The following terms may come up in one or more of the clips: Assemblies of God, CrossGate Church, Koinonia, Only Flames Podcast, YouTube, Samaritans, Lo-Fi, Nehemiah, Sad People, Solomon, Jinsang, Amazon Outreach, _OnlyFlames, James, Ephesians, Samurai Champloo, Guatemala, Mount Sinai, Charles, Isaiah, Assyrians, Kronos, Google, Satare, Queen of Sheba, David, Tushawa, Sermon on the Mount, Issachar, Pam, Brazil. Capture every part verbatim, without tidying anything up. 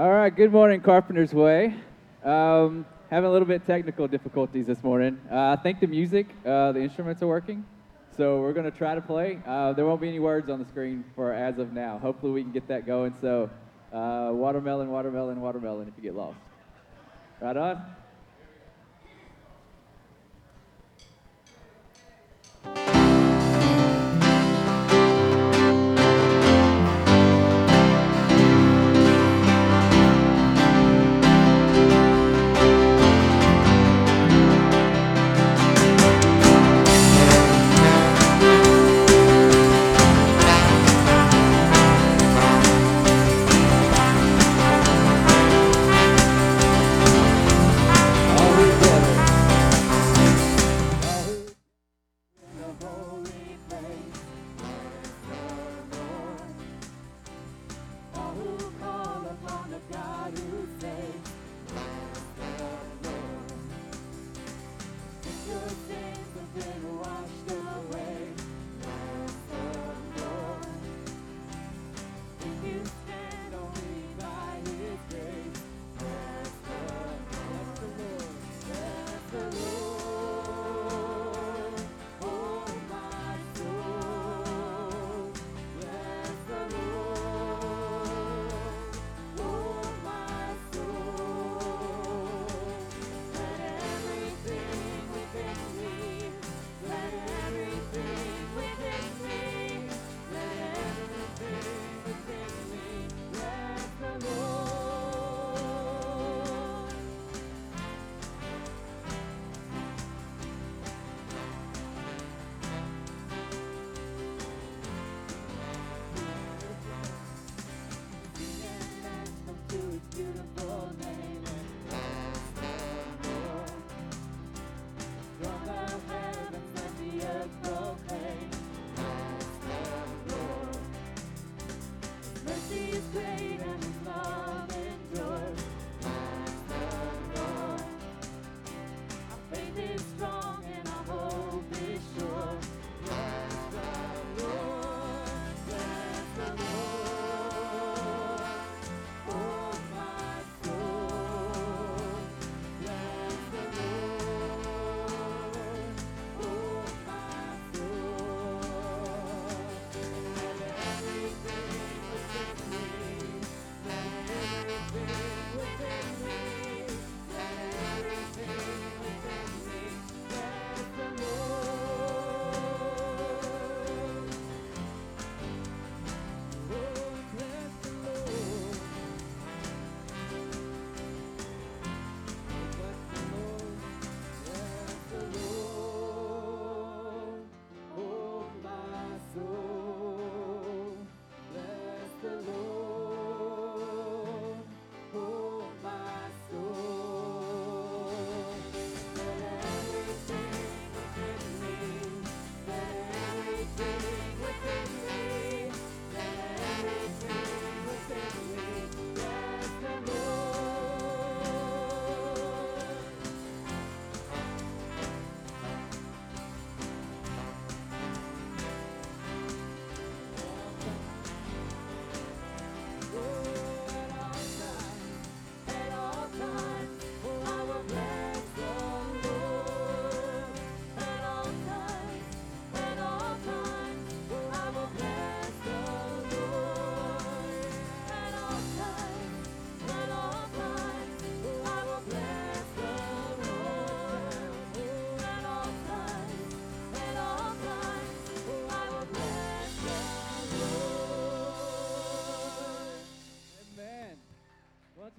All right, good morning, Carpenter's Way. Um, having a little bit technical difficulties this morning. Uh, I think the music, uh, the instruments are working, so we're going to try to play. Uh, there won't be any words on the screen for as of now. Hopefully we can get that going, so uh, watermelon, watermelon, watermelon if you get lost. Right on.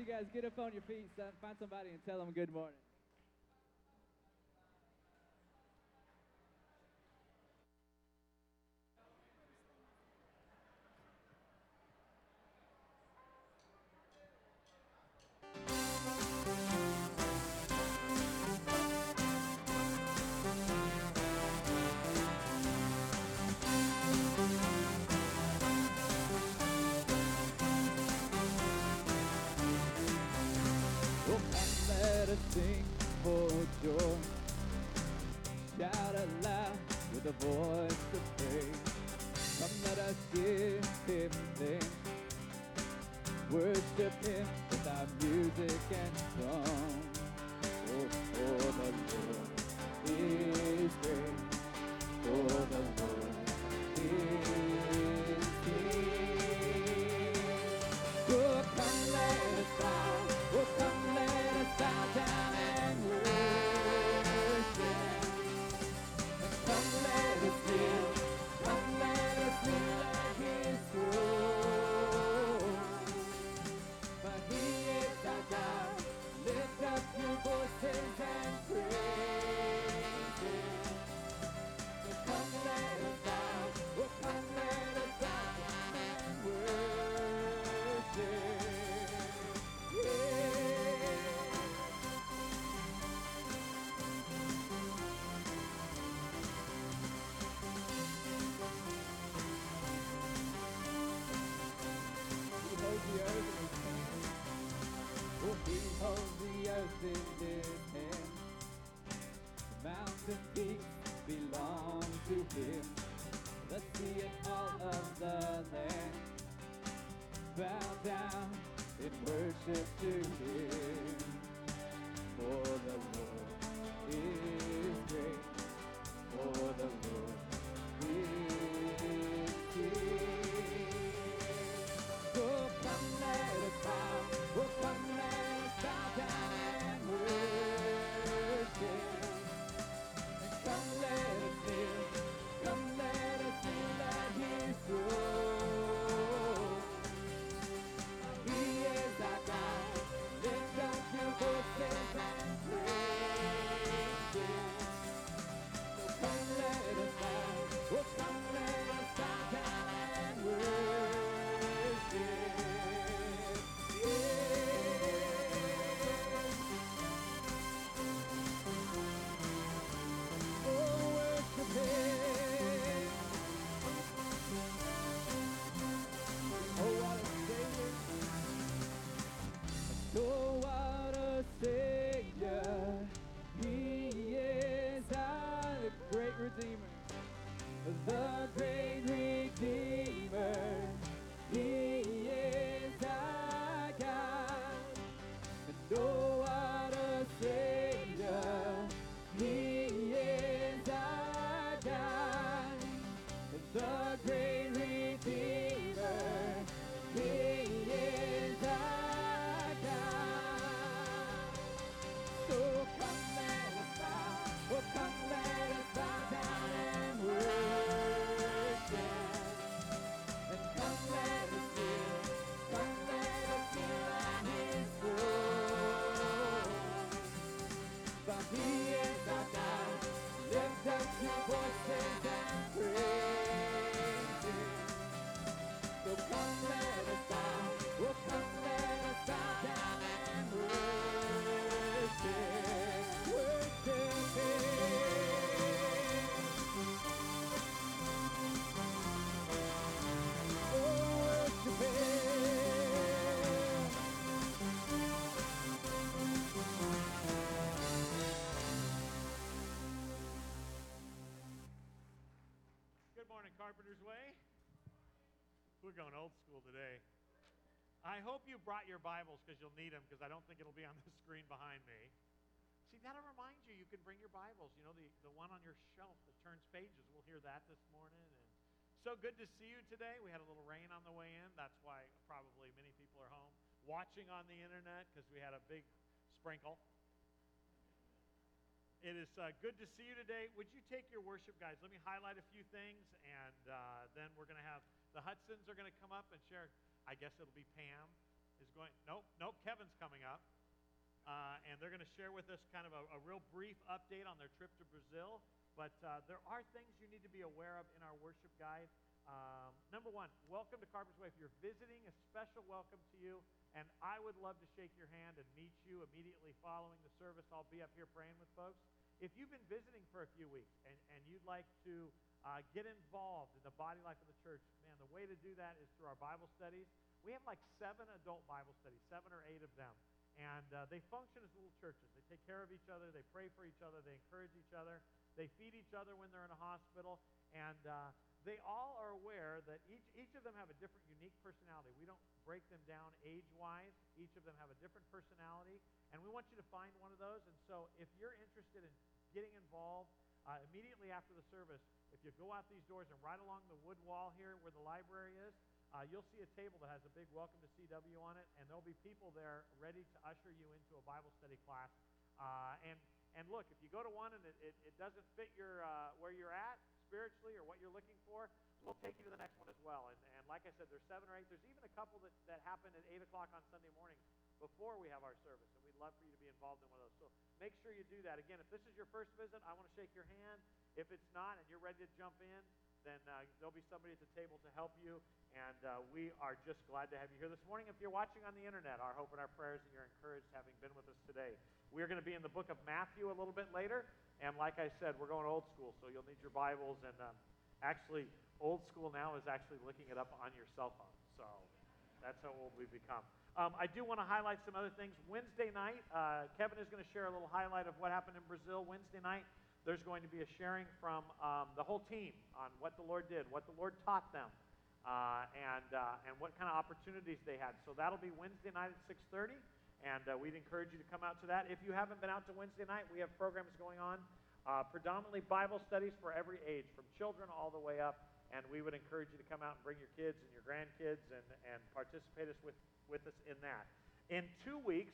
Guys, get up on your feet, find somebody and tell them good morning. Sing for joy, shout aloud with a voice of praise. Come let us give him thanks, worship Him with our music and song. Oh, for the Lord is great, for the Lord is King. Oh, come let us bow, oh, come let us bow down and worship. Come let us kneel, come let us kneel at His throne. For He is our God, lift up your voices and praise Him. So come let us bow, oh come let us bow down and worship. Yeah. The earth in His hand. Oh, He holds the earth in His hand. The mountain peaks belong to Him. The sea and all of the land bow down in worship to Him. For the Lord is great. For the Lord is King. Oh, bow, oh, come let us bow down and worship. And come let us kneel, come let us kneel at His throne. He is our God, lift up your voices and praise Him. So come let us bow, oh, come let us bow down and worship. Savior, He is our great Redeemer, the great Redeemer, He is our God, and no other Savior, He is our God, the great Redeemer, He is our your voices and praise Him. So come let us bow, oh come let us bow down and worship, worship Him. Oh worship Him. Good morning, Carpenter's Way. We're going old school today. I hope you brought your Bibles because you'll need them, because I don't think it'll be on the screen behind me. See, that'll remind you, you can bring your Bibles. You know, the, the one on your shelf that turns pages, we'll hear that this morning. And so good to see you today. We had a little rain on the way in. That's why probably many people are home watching on the internet, because we had a big sprinkle. It is uh, good to see you today. Would you take your worship guides? Let me highlight a few things, and uh, then we're going to have the Hudsons are going to come up and share. I guess it'll be Pam is going. Nope, nope, Kevin's coming up, uh, and they're going to share with us kind of a, a real brief update on their trip to Brazil. But uh, there are things you need to be aware of in our worship guide. Um, number one, welcome to Carpenter's Way. If you're visiting, a special welcome to you. And I would love to shake your hand and meet you immediately following the service. I'll be up here praying with folks. If you've been visiting for a few weeks and, and you'd like to uh, get involved in the body life of the church, man, the way to do that is through our Bible studies. We have like seven adult Bible studies, seven or eight of them. And uh, they function as little churches. They take care of each other. They pray for each other. They encourage each other. They feed each other when they're in a hospital. And uh, they all are aware that each, each of them have a different unique personality. We don't break them down age-wise. Each of them have a different personality, and we want you to find one of those. And so if you're interested in getting involved, uh, immediately after the service, if you go out these doors and right along the wood wall here where the library is, uh, you'll see a table that has a big welcome to C W on it, and there'll be people there ready to usher you into a Bible study class. Uh, and, and look, if you go to one and it, it, it doesn't fit your uh, where you're at, spiritually or what you're looking for, we'll take you to the next one as well. And, and like I said, there's seven or eight. There's even a couple that, that happen at eight o'clock on Sunday morning before we have our service, and we'd love for you to be involved in one of those. So make sure you do that. Again, if this is your first visit, I want to shake your hand. If it's not and you're ready to jump in, then uh, there'll be somebody at the table to help you. And uh, we are just glad to have you here this morning. If you're watching on the internet, our hope and our prayers that you're encouraged having been with us today. We're going to be in the book of Matthew a little bit later. And like I said, we're going old school, so you'll need your Bibles. And um, actually, old school now is actually looking it up on your cell phone. So that's how old we've become. Um, I do want to highlight some other things. Wednesday night, uh, Kevin is going to share a little highlight of what happened in Brazil. Wednesday night, there's going to be a sharing from um, the whole team on what the Lord did, what the Lord taught them, uh, and uh, and what kind of opportunities they had. So that'll be Wednesday night at six thirty. And uh, we'd encourage you to come out to that. If you haven't been out to Wednesday night, we have programs going on, uh, predominantly Bible studies for every age, from children all the way up. And we would encourage you to come out and bring your kids and your grandkids and, and participate us with, with us in that. In two weeks,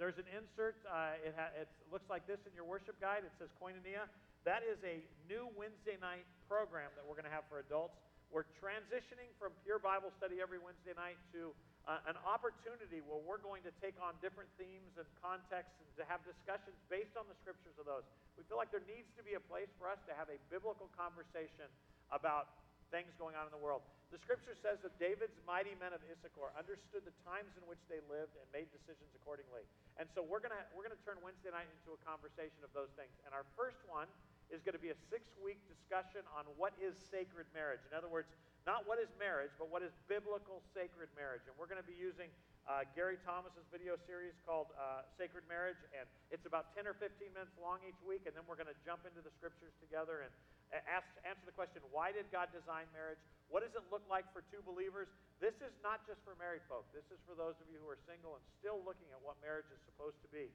there's an insert. Uh, it, ha- it looks like this in your worship guide. It says Koinonia. That is a new Wednesday night program that we're going to have for adults. We're transitioning from pure Bible study every Wednesday night to Uh, an opportunity where we're going to take on different themes and contexts and to have discussions based on the scriptures of those. We feel like there needs to be a place for us to have a biblical conversation about things going on in the world. The scripture says that David's mighty men of Issachar understood the times in which they lived and made decisions accordingly. And so we're gonna we're gonna turn Wednesday night into a conversation of those things. And our first one is going to be a six-week discussion on what is sacred marriage. In other words, not what is marriage, but what is biblical sacred marriage. And we're going to be using uh, Gary Thomas's video series called uh, Sacred Marriage, and it's about ten or fifteen minutes long each week, and then we're going to jump into the scriptures together and ask, answer the question, why did God design marriage? What does it look like for two believers? This is not just for married folk. This is for those of you who are single and still looking at what marriage is supposed to be.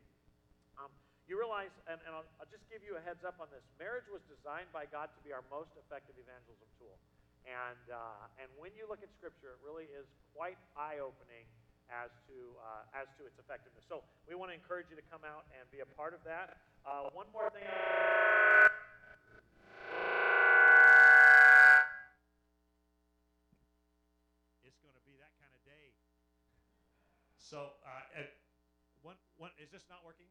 Um, You realize, and, and I'll, I'll just give you a heads up on this, marriage was designed by God to be our most effective evangelism tool. And uh, and when you look at Scripture, it really is quite eye-opening as to uh, as to its effectiveness. So we want to encourage you to come out and be a part of that. Uh, one more thing. It's going to be that kind of day. So uh, one, one, is this not working?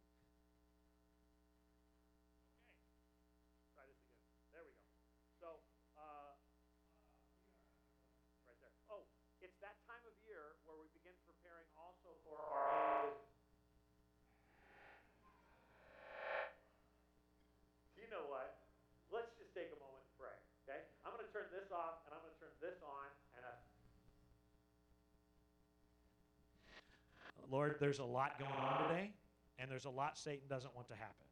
Try this again. There we go. So, uh, right there. Oh, it's that time of year where we begin preparing also for our you know what? Let's just take a moment and pray, okay? I'm going to turn this off, and I'm going to turn this on, and I... Lord, there's a lot going on today, and there's a lot Satan doesn't want to happen.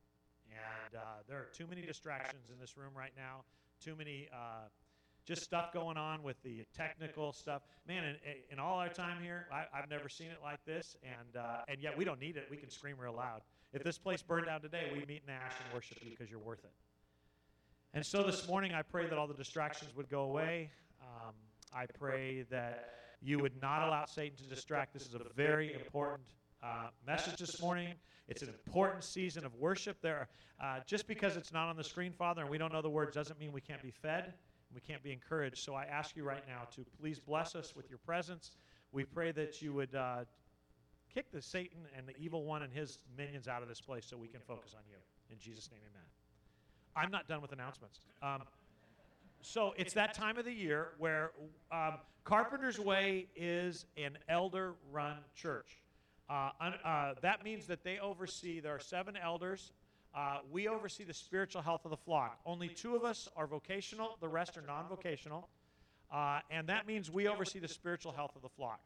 And uh, there are too many distractions in this room right now, too many uh, just stuff going on with the technical stuff. Man, in, in all our time here, I, I've never seen it like this, and uh, and yet we don't need it. We can scream real loud. If this place burned down today, we meet in ash and worship you because you're worth it. And so this morning I pray that all the distractions would go away. Um, I pray that you would not allow Satan to distract. This is a very important Uh, message this morning. It's an important season of worship. There, uh, just because it's not on the screen, Father, and we don't know the words doesn't mean we can't be fed and we can't be encouraged. So I ask you right now to please bless us with your presence. We pray that you would uh, kick the Satan and the evil one and his minions out of this place so we can focus on you. In Jesus' name, amen. I'm not done with announcements. Um, so it's that time of the year where um, Carpenter's Way is an elder-run church. Uh, uh, that means that they oversee, there are seven elders. Uh, we oversee the spiritual health of the flock. Only two of us are vocational. The rest are non-vocational. Uh, and that means we oversee the spiritual health of the flock,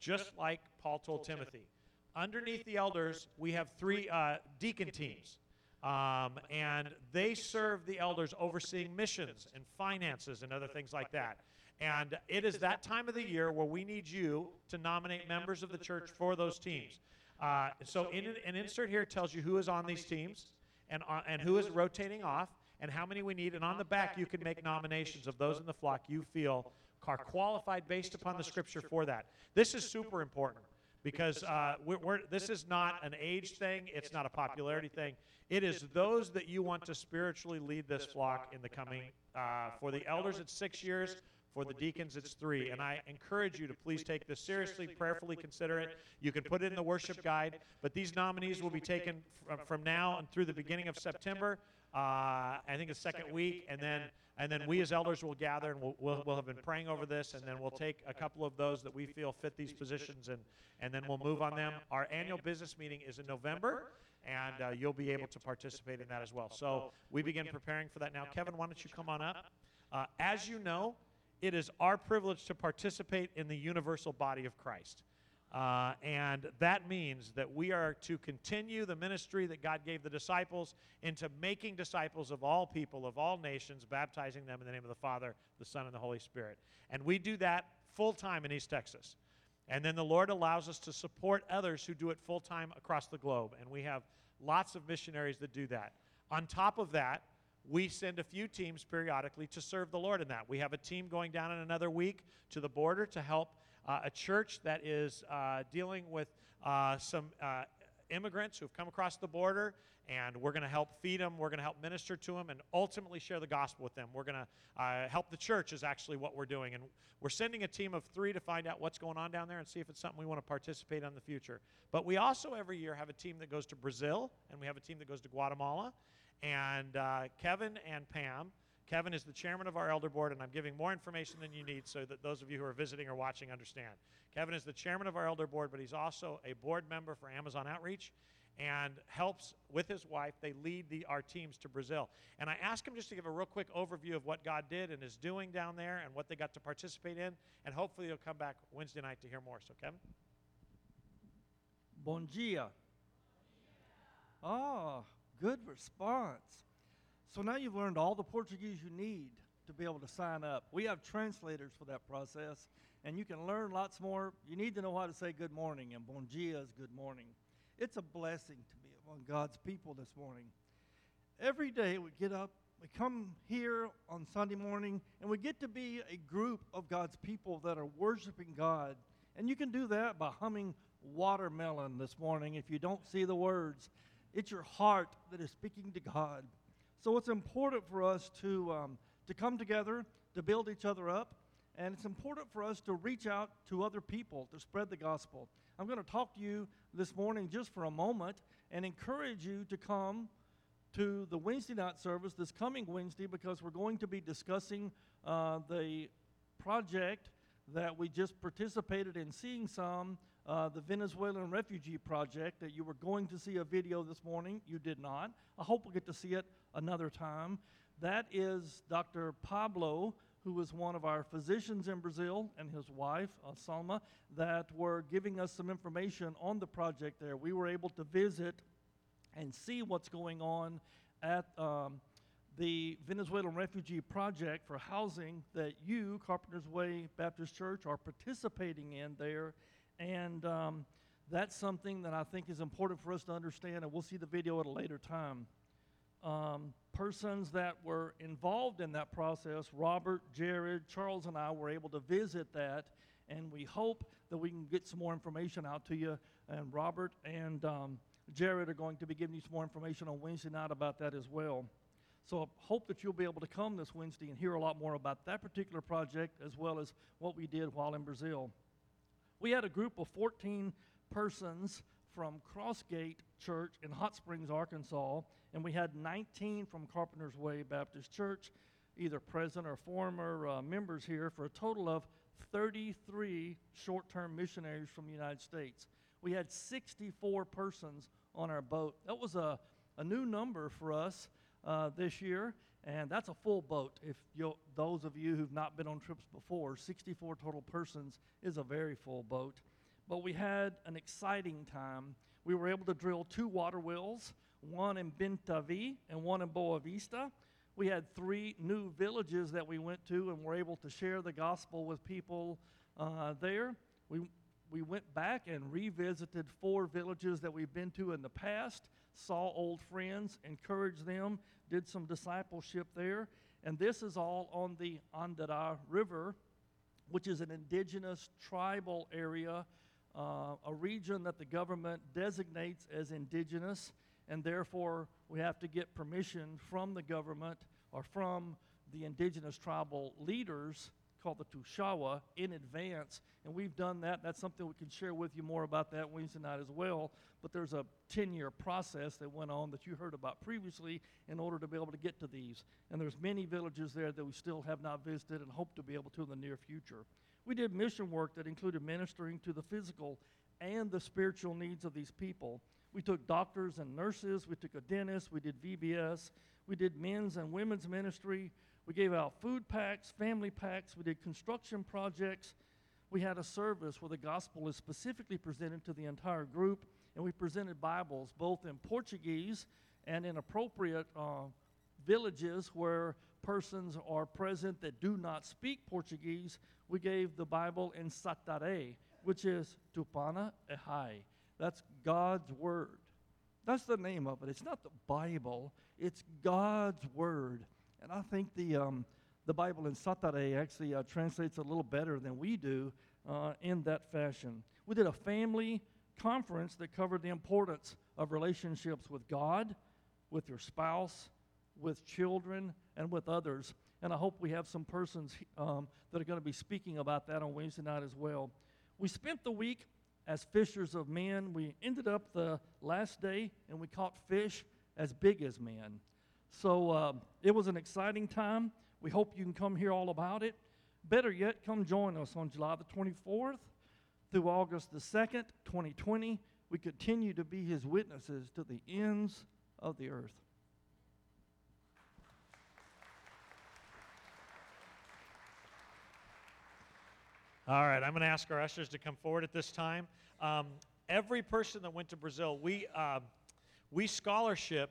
just like Paul told Timothy. Underneath the elders, we have three uh, deacon teams. Um, and they serve the elders overseeing missions and finances and other things like that. And it is that time of the year where we need you to nominate members of the church for those teams. Uh, so in, an insert here tells you who is on these teams and, uh, and who is rotating off and how many we need. And on the back, you can make nominations of those in the flock you feel are qualified based upon the Scripture for that. This is super important. Because uh, we're, we're, this is not an age thing. It's not a popularity thing. It is those that you want to spiritually lead this flock in the coming. Uh, for the elders, it's six years. For the deacons, it's three. And I encourage you to please take this seriously, prayerfully consider it. You can put it in the worship guide. But these nominees will be taken from, from now and through the beginning of September. Uh, I think the second week, and then and then we as elders will gather, and we'll, we'll we'll have been praying over this, and then we'll take a couple of those that we feel fit these positions, and and then we'll move on them. Our annual business meeting is in November, and uh, you'll be able to participate in that as well. So we begin preparing for that now. Kevin, why don't you come on up? Uh, as you know, it is our privilege to participate in the universal body of Christ, uh, and that means that we are to continue the ministry that God gave the disciples into making disciples of all people, of all nations, baptizing them in the name of the Father, the Son, and the Holy Spirit. And we do that full-time in East Texas. And then the Lord allows us to support others who do it full-time across the globe, and we have lots of missionaries that do that. On top of that, we send a few teams periodically to serve the Lord in that. We have a team going down in another week to the border to help uh, a church that is uh, dealing with uh, some uh, immigrants who have come across the border, and we're going to help feed them, we're going to help minister to them, and ultimately share the gospel with them. We're going to uh, help the church is actually what we're doing. And we're sending a team of three to find out what's going on down there and see if it's something we want to participate in in the future. But we also every year have a team that goes to Brazil, and we have a team that goes to Guatemala. And uh, Kevin and Pam, Kevin is the chairman of our elder board, and I'm giving more information than you need so that those of you who are visiting or watching understand. Kevin is the chairman of our elder board, but he's also a board member for Amazon Outreach and helps with his wife. They lead the, our teams to Brazil. And I asked him just to give a real quick overview of what God did and is doing down there and what they got to participate in, and hopefully you'll come back Wednesday night to hear more. So, Kevin. Bom dia. Oh. Good response. So now you've learned all the Portuguese you need to be able to sign up. We have translators for that process, and you can learn lots more. You need to know how to say good morning, and bon dia is good morning. It's a blessing to be among God's people this morning. Every day we get up, we come here on Sunday morning, and we get to be a group of God's people that are worshiping God. And you can do that by humming Watermelon this morning if you don't see the words. It's your heart that is speaking to God. So it's important for us to um, to come together, to build each other up, and it's important for us to reach out to other people, to spread the gospel. I'm going to talk to you this morning just for a moment and encourage you to come to the Wednesday night service this coming Wednesday, because we're going to be discussing uh, the project that we just participated in seeing some, Uh, the Venezuelan refugee project that you were going to see a video this morning. You did not. I hope we'll get to see it another time. That is Doctor Pablo, who is one of our physicians in Brazil, and his wife, uh, Salma, that were giving us some information on the project there. We were able to visit and see what's going on at um, the Venezuelan refugee project for housing that you, Carpenter's Way Baptist Church, are participating in there. And um, that's something that I think is important for us to understand, and we'll see the video at a later time. Um, persons that were involved in that process, Robert, Jared, Charles, and I were able to visit that, and we hope that we can get some more information out to you. And Robert and um, Jared are going to be giving you some more information on Wednesday night about that as well. So I hope that you'll be able to come this Wednesday and hear a lot more about that particular project as well as what we did while in Brazil. We had a group of fourteen persons from Crossgate Church in Hot Springs, Arkansas, and we had nineteen from Carpenter's Way Baptist Church, either present or former uh, members here, for a total of thirty-three short-term missionaries from the United States. We had sixty-four persons on our boat. That was a, a new number for us uh, this year, and that's a full boat. If you'll, those of you who've not been on trips before, sixty-four total persons is a very full boat. But we had an exciting time. We were able to drill two water wells. one in Bentavi, and one in Boa Vista. We had three new villages that we went to and were able to share the gospel with people uh, there. We we went back and revisited four villages that we've been to in the past, saw old friends, encouraged them, did some discipleship there. And this is all on the Andara River, which is an indigenous tribal area, uh, a region that the government designates as indigenous, and therefore we have to get permission from the government or from the indigenous tribal leaders called the Tushawa in advance, and we've done that. That's something we can share with you more about that Wednesday night as well, but there's a ten-year process that went on that you heard about previously in order to be able to get to these, and there's many villages there that we still have not visited and hope to be able to in the near future. We did mission work that included ministering to the physical and the spiritual needs of these people. We took doctors and nurses, we took a dentist, we did V B S, we did men's and women's ministry, we gave out food packs, family packs, we did construction projects. We had a service where the gospel is specifically presented to the entire group, and we presented Bibles both in Portuguese and in appropriate uh, villages where persons are present that do not speak Portuguese. We gave the Bible in Satare, which is Tupana Ehai. That's God's Word. That's the name of it. It's not the Bible. It's God's Word. And I think the um, the Bible in Satare actually uh, translates a little better than we do uh, in that fashion. We did a family conference that covered the importance of relationships with God, with your spouse, with children, and with others. And I hope we have some persons um, that are going to be speaking about that on Wednesday night as well. We spent the week as fishers of men. We ended up the last day, and we caught fish as big as men. So uh, it was an exciting time. We hope you can come hear all about it. Better yet, come join us on July the twenty-fourth through August the second, twenty twenty. We continue to be his witnesses to the ends of the earth. All right, I'm going to ask our ushers to come forward at this time. Um, every person that went to Brazil, we uh, we scholarship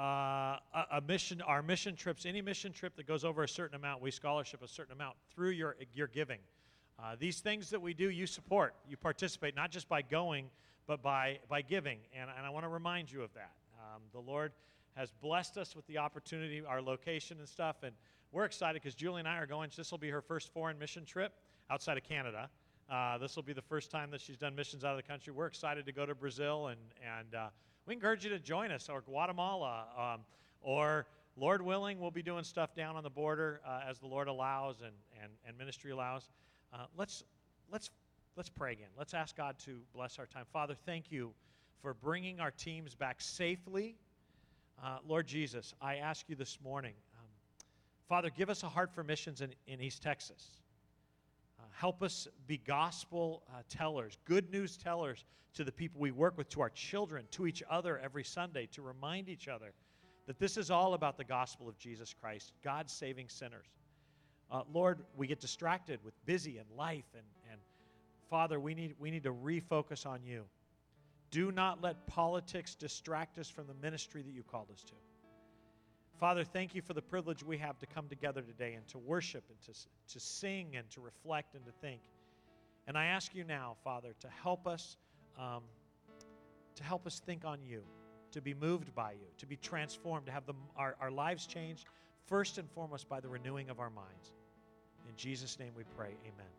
Uh, a, a mission, our mission trips, any mission trip that goes over a certain amount, we scholarship a certain amount through your your giving. Uh, these things that we do, you support, you participate, not just by going, but by by giving. And, and I want to remind you of that. Um, the Lord has blessed us with the opportunity, our location and stuff, and we're excited because Julie and I are going. This will be her first foreign mission trip outside of Canada. Uh, this will be the first time that she's done missions out of the country. We're excited to go to Brazil and and. Uh, We encourage you to join us, or Guatemala, um, or Lord willing, we'll be doing stuff down on the border uh, as the Lord allows and, and, and ministry allows. Uh, let's let's let's pray again. Let's ask God to bless our time. Father, thank you for bringing our teams back safely. Uh, Lord Jesus, I ask you this morning, um, Father, give us a heart for missions in, in East Texas. Uh, help us be gospel uh, tellers, good news tellers to the people we work with, to our children, to each other every Sunday, to remind each other that this is all about the gospel of Jesus Christ, God saving sinners. Uh, Lord, we get distracted with busy and life, and, and Father, we need, we need to refocus on you. Do not let politics distract us from the ministry that you called us to. Father, thank you for the privilege we have to come together today and to worship and to, to sing and to reflect and to think. And I ask you now, Father, to help us um, to help us think on you, to be moved by you, to be transformed, to have the, our, our lives changed, first and foremost by the renewing of our minds. In Jesus' name we pray, amen.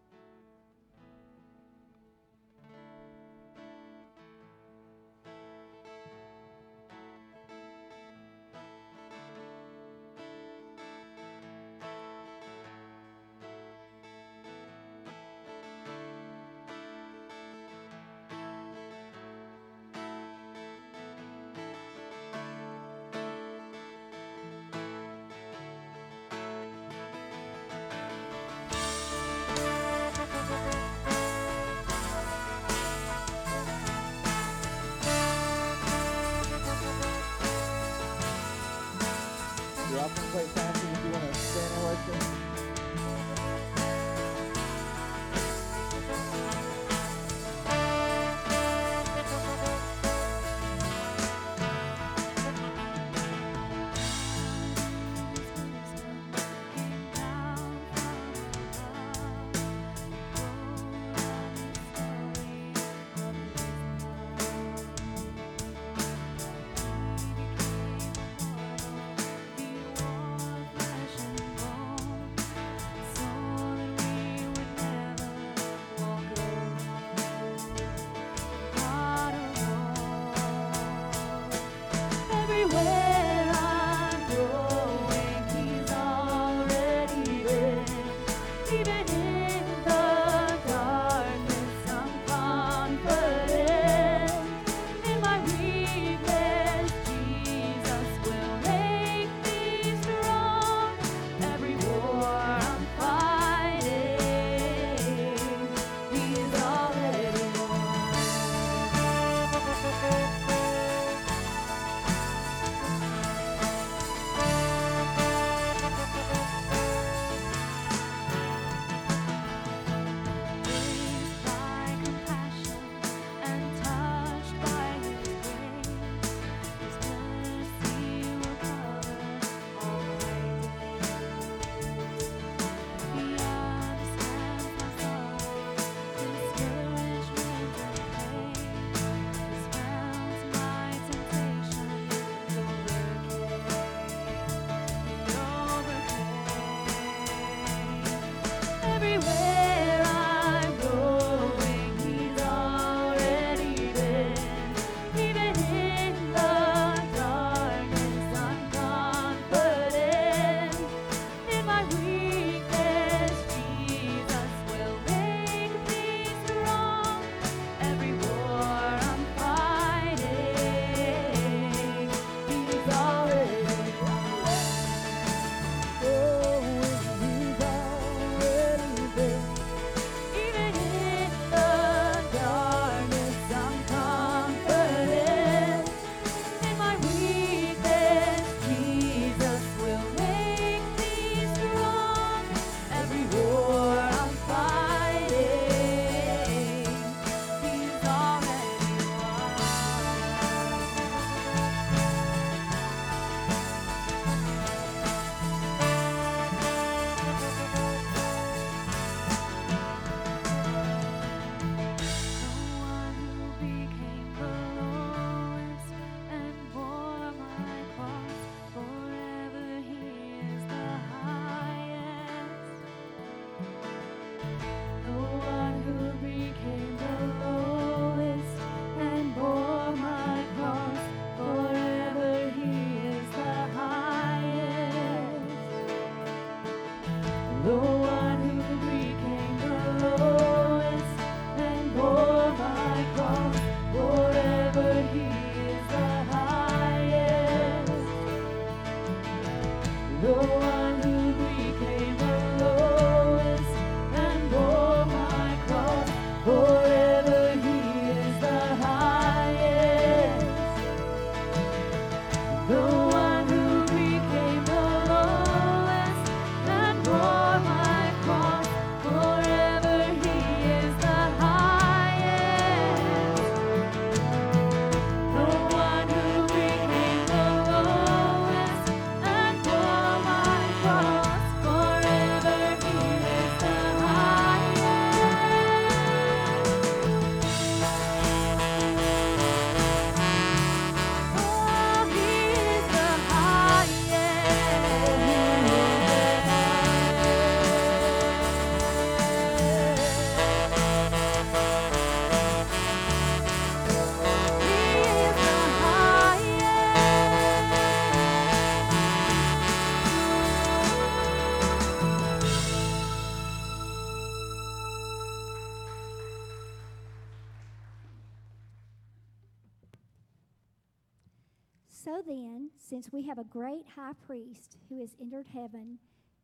Since we have a great high priest who has entered heaven,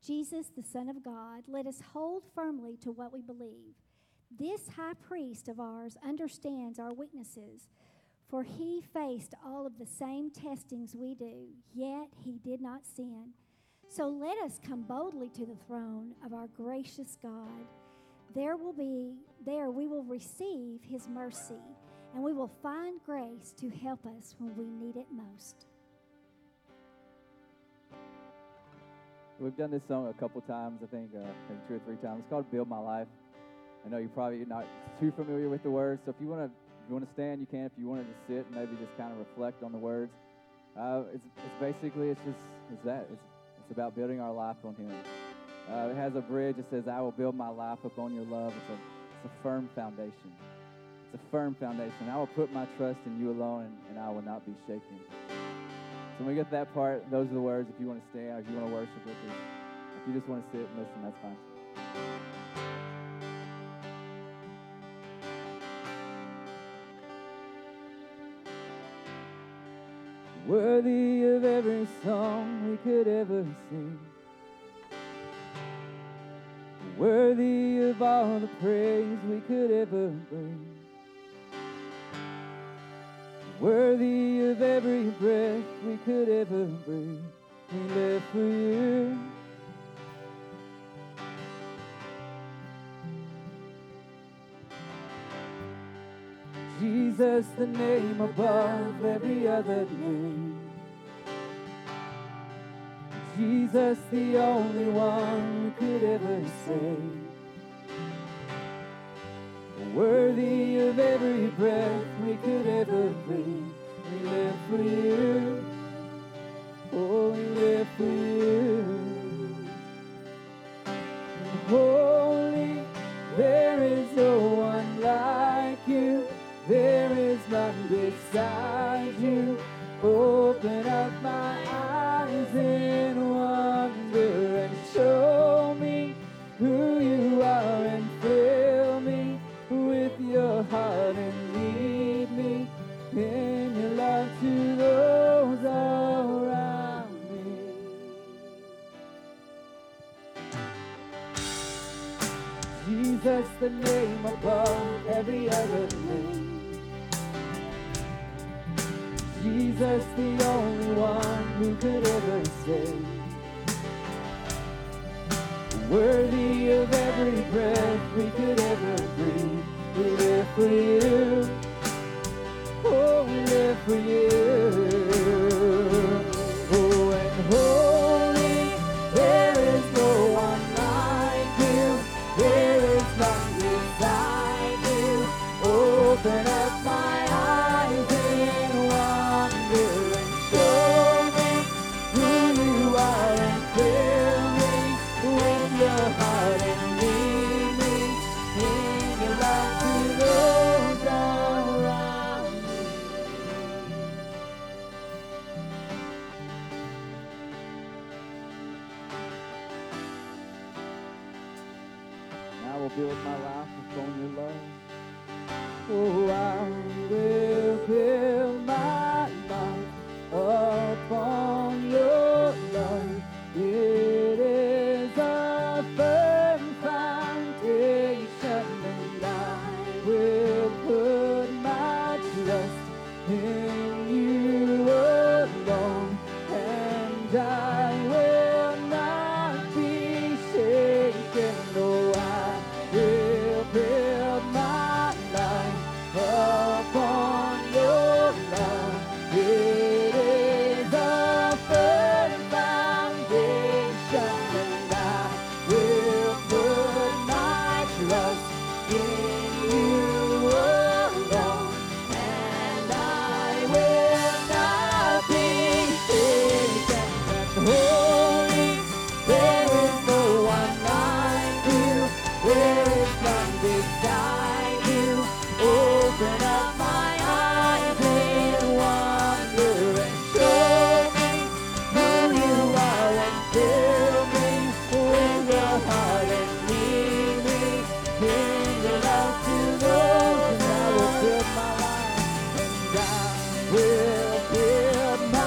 Jesus, the Son of God, let us hold firmly to what we believe. This high priest of ours understands our weaknesses, for he faced all of the same testings we do, yet he did not sin. So let us come boldly to the throne of our gracious God. There will be, there we will receive his mercy, and we will find grace to help us when we need it most. We've done this song a couple times, I think, uh, maybe two or three times. It's called "Build My Life." I know you're probably not too familiar with the words, so if you want to, if you want to stand, you can. If you want to just sit and maybe just kind of reflect on the words, uh, it's, it's basically it's just it's that it's it's about building our life on Him. Uh, it has a bridge that says, "I will build my life upon your love." It's a it's a firm foundation. It's a firm foundation. I will put my trust in you alone, and, and I will not be shaken. So when we get to that part, those are the words. If you want to stay out, if you want to worship with us, if you just want to sit and listen, that's fine. Worthy of every song we could ever sing, worthy of all the praise we could ever bring, worthy of every breath we could ever breathe, we live for you. Jesus, the name above every other name. Jesus, the only one we could ever say. Worthy of every breath we could ever breathe, we live for you. Oh, we live for you. Holy, there is no one like you. There is none beside you. Open up my eyes in wonder and show me who you are, and fill me with your heart and lead me in your love to those around me. Jesus, the name above every other name. Jesus, the only one who could ever save. Worthy of every breath we could ever breathe, we live for you. Oh, we live for you. Oh, and holy, there is no one like you. There is none beside you. Open up my build my life upon your love. Oh, I will build my life upon your love. It is a firm foundation, and I will put my trust in you alone, and I will not be shaken. No, I will build my life upon your love. It is a firm foundation, and I will put my trust in you alone, and I will not be shaken. Holy, there is no one like you. There is none beside you. Open up my eyes in wonder and show me who you are, and fill me with your heart and lead me in your love to those I will build my life, and I will build my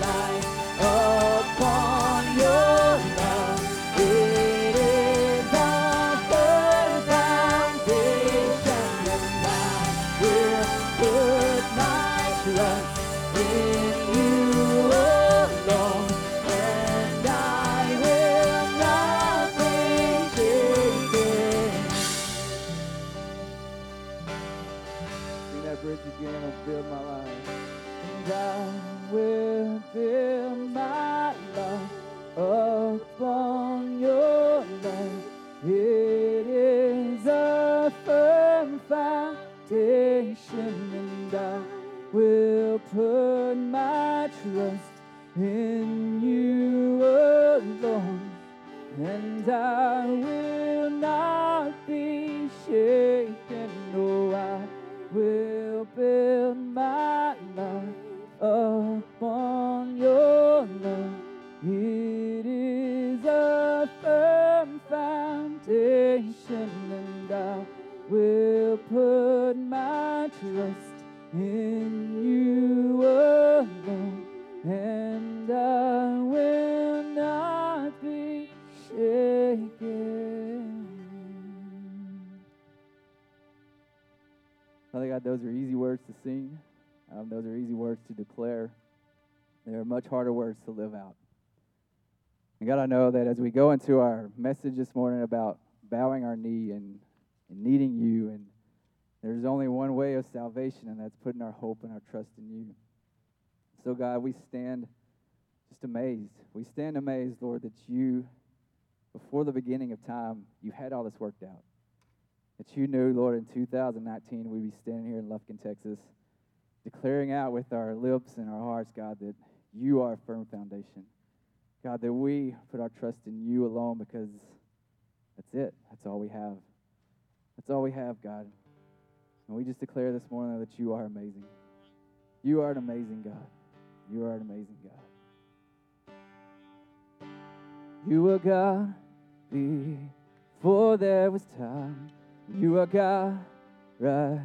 life upon your love. It is the firm foundation, and I will put my trust in you alone, and I will not be shaken. Sing that bridge again. I'll build my life. And I will build my life upon your love. It is a firm foundation, and I will put my trust in you alone, and I will not be shaken. No, I will build my life upon your Um, those are easy words to declare. They're much harder words to live out. And God, I know that as we go into our message this morning about bowing our knee and, and needing you, and there's only one way of salvation, and that's putting our hope and our trust in you. So, God, we stand just amazed. We stand amazed, Lord, that you, before the beginning of time, you had all this worked out. That you knew, Lord, in two thousand nineteen, we'd be standing here in Lufkin, Texas, declaring out with our lips and our hearts, God, that you are a firm foundation. God, that we put our trust in you alone because that's it. That's all we have. That's all we have, God. And we just declare this morning that you are amazing. You are an amazing God. You are an amazing God. You are God before there was time. You are God right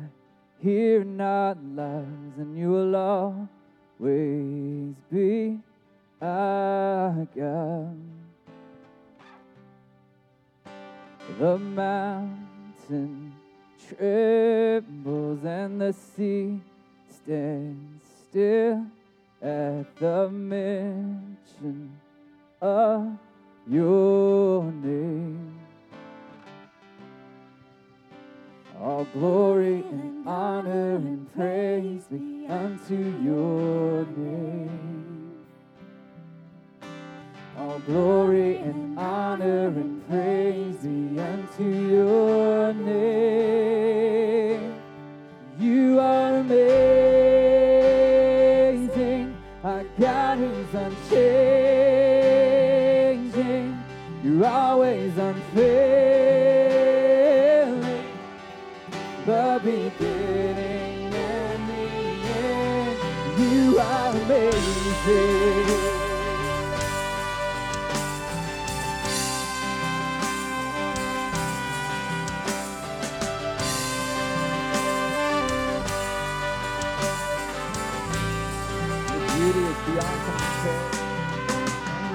here in our lives, and you will always be our God. The mountain trembles and the sea stands still at the mention of your name. All glory and honor and praise be unto your name. All glory and honor and praise be unto your name. You are amazing, our God who's unchanging. You're always unfailing. The beginning and the end, you are amazing.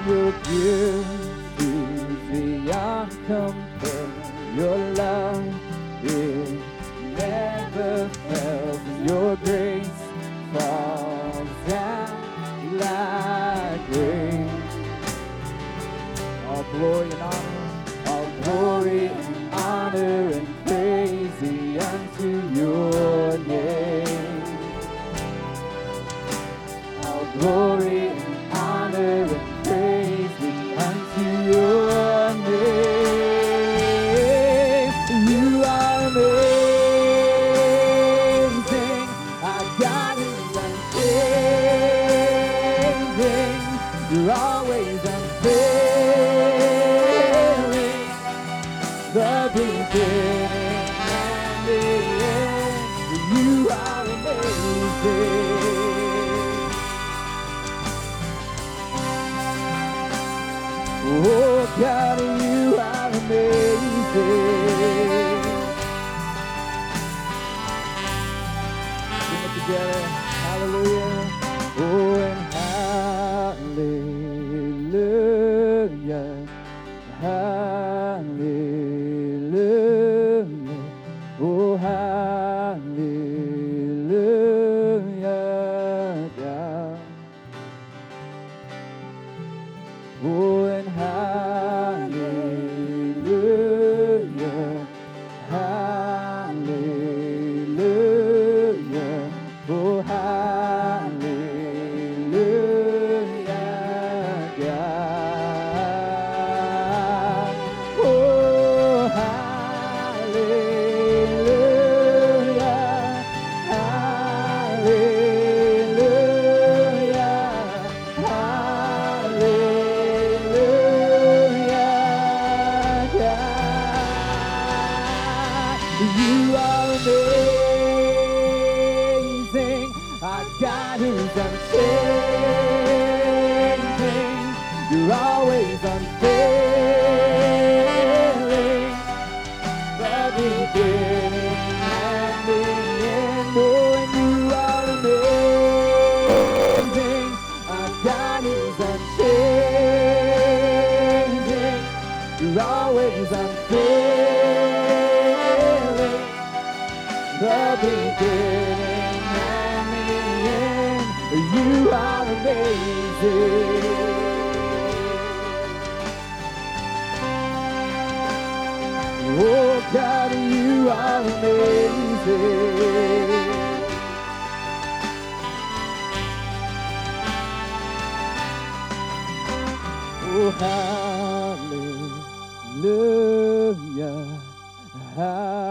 Your beauty is beyond compare. Your beauty is beyond compare. Your love is never felt. Your grace falls down like rain. All glory and honor, all glory and honor and praise be unto your name. All glory and honor and praise be unto your name. Oh, God, you are amazing. Sing it together. Hallelujah. Oh, and hallelujah. Hallelujah. Oh, hallelujah, God. Oh, hallelujah, hallelujah, oh hallelujah, God, oh hallelujah, hallelujah, hallelujah. You're always unfailing, the beginning and the end, knowing you are amazing, our God is unchanging, you're always unfailing, the beginning and the end. You are amazing. Oh God, you are amazing. Oh, hallelujah, hallelujah,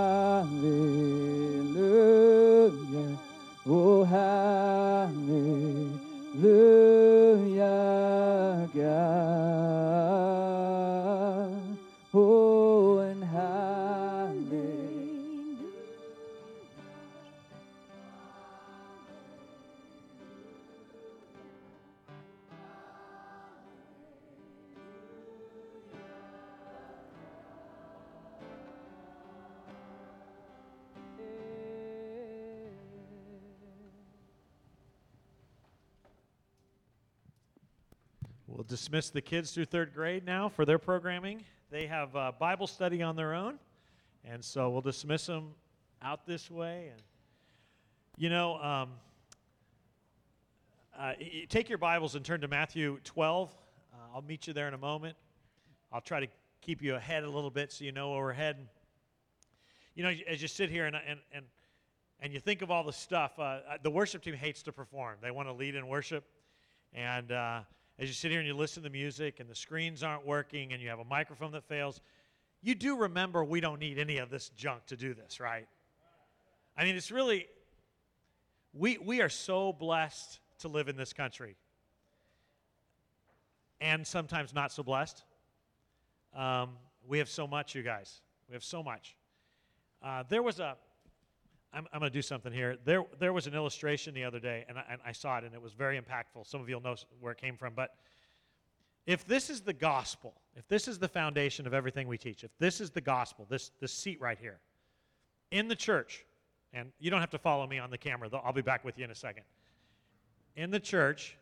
oh, hallelujah, God, oh, and hallelujah. Dismiss the kids through third grade now for their programming. They have uh, Bible study on their own, and so we'll dismiss them out this way. And you know, um, uh, take your Bibles and turn to Matthew twelve. Uh, I'll meet you there in a moment. I'll try to keep you ahead a little bit so you know where we're heading. You know, as you sit here and and and, and you think of all the stuff, uh, the worship team hates to perform. They want to lead in worship, and uh, as you sit here and you listen to the music and the screens aren't working and you have a microphone that fails, you do remember we don't need any of this junk to do this, right? I mean, it's really, we we are so blessed to live in this country, and sometimes not so blessed. Um, we have so much, you guys. We have so much. Uh, there was a, I'm, I'm going to do something here. There there was an illustration the other day, and I, and I saw it, and it was very impactful. Some of you will know where it came from. But if this is the gospel, if this is the foundation of everything we teach, if this is the gospel, this, this seat right here, in the church, and you don't have to follow me on the camera. I'll be back with you in a second. In the church,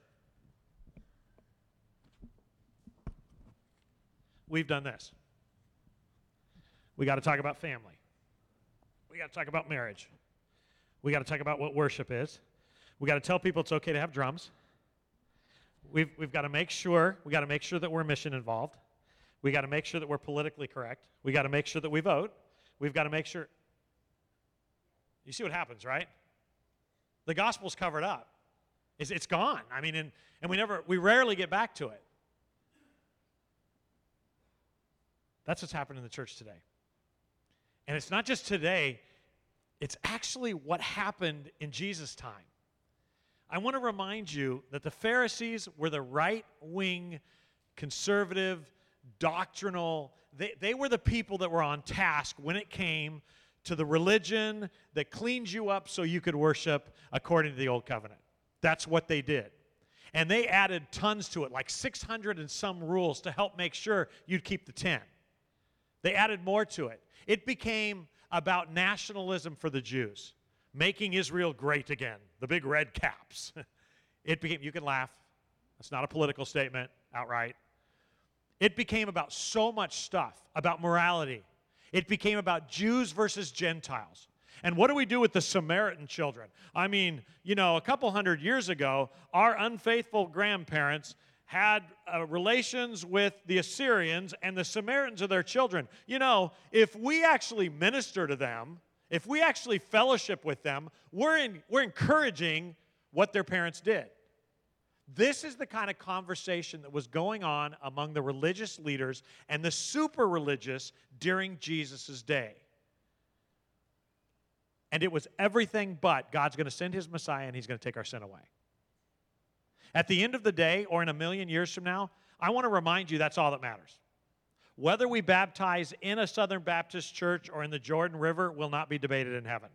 we've done this. We got to talk about family. We got to talk about marriage. We got to talk about what worship is. We got to tell people it's okay to have drums. We've we've got to make sure we got to make sure that we're mission involved. We got to make sure that we're politically correct. We got to make sure that we vote. We've got to make sure. You see what happens, right? The gospel's covered up. It's it's gone. I mean, and and we never we rarely get back to it. That's what's happened in the church today. And it's not just today, it's actually what happened in Jesus' time. I want to remind you that the Pharisees were the right-wing, conservative, doctrinal. They, they were the people that were on task when it came to the religion that cleaned you up so you could worship according to the Old Covenant. That's what they did. And they added tons to it, like six hundred and some rules to help make sure you'd keep the ten. They added more to it. It became about nationalism for the Jews, making Israel great again, the big red caps. It became, you can laugh, that's not a political statement outright. It became about so much stuff, about morality. It became about Jews versus Gentiles. And what do we do with the Samaritan children? I mean, you know, a couple hundred years ago, our unfaithful grandparents had uh, relations with the Assyrians, and the Samaritans are their children. You know, if we actually minister to them, if we actually fellowship with them, we're in, we're encouraging what their parents did. This is the kind of conversation that was going on among the religious leaders and the super religious during Jesus' day. And it was everything but God's going to send his Messiah and he's going to take our sin away. At the end of the day, or in a million years from now, I want to remind you that's all that matters. Whether we baptize in a Southern Baptist church or in the Jordan River will not be debated in heaven.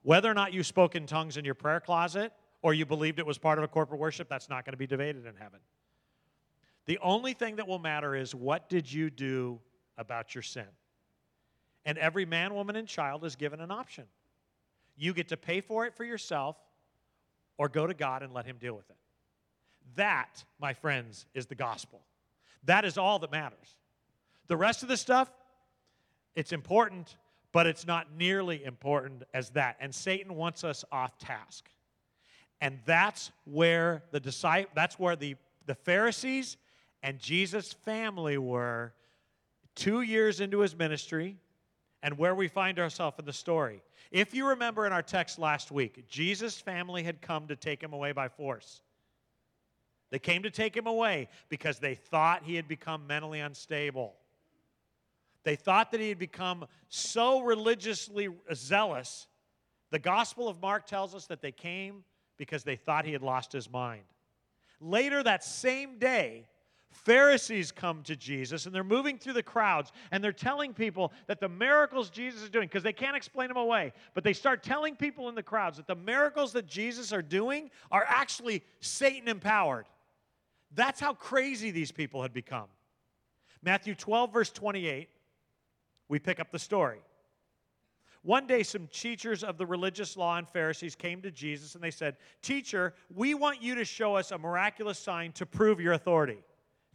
Whether or not you spoke in tongues in your prayer closet or you believed it was part of a corporate worship, that's not going to be debated in heaven. The only thing that will matter is what did you do about your sin? And every man, woman, and child is given an option. You get to pay for it for yourself or go to God and let him deal with it. That, my friends, is the gospel. That is all that matters. The rest of the stuff, it's important, but it's not nearly important as that. And Satan wants us off task. And that's where the disciples, that's where the, the Pharisees and Jesus' family were two years into his ministry, and where we find ourselves in the story. If you remember in our text last week, Jesus' family had come to take him away by force. They came to take him away because they thought he had become mentally unstable. They thought that he had become so religiously zealous. The Gospel of Mark tells us that they came because they thought he had lost his mind. Later that same day, Pharisees come to Jesus, and they're moving through the crowds, and they're telling people that the miracles Jesus is doing, because they can't explain them away, but they start telling people in the crowds that the miracles that Jesus are doing are actually Satan-empowered. That's how crazy these people had become. Matthew twelve, verse twenty-eight, we pick up the story. One day, some teachers of the religious law and Pharisees came to Jesus, and they said, "Teacher, we want you to show us a miraculous sign to prove your authority."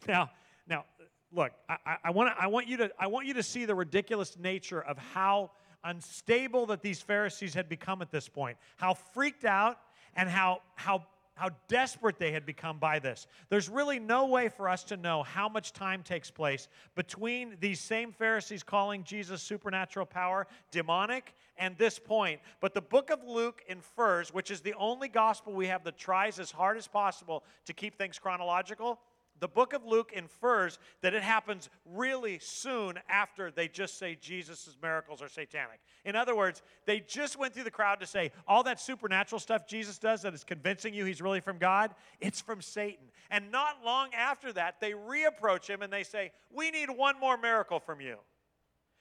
Now, now, look, I, I want I want you to I want you to see the ridiculous nature of how unstable that these Pharisees had become at this point, how freaked out and how how how desperate they had become by this. There's really no way for us to know how much time takes place between these same Pharisees calling Jesus supernatural power demonic and this point. But the book of Luke infers, which is the only gospel we have that tries as hard as possible to keep things chronological, the book of Luke infers that it happens really soon after they just say Jesus' miracles are satanic. In other words, they just went through the crowd to say, all that supernatural stuff Jesus does that is convincing you he's really from God, it's from Satan. And not long after that, they reapproach him and they say, we need one more miracle from you.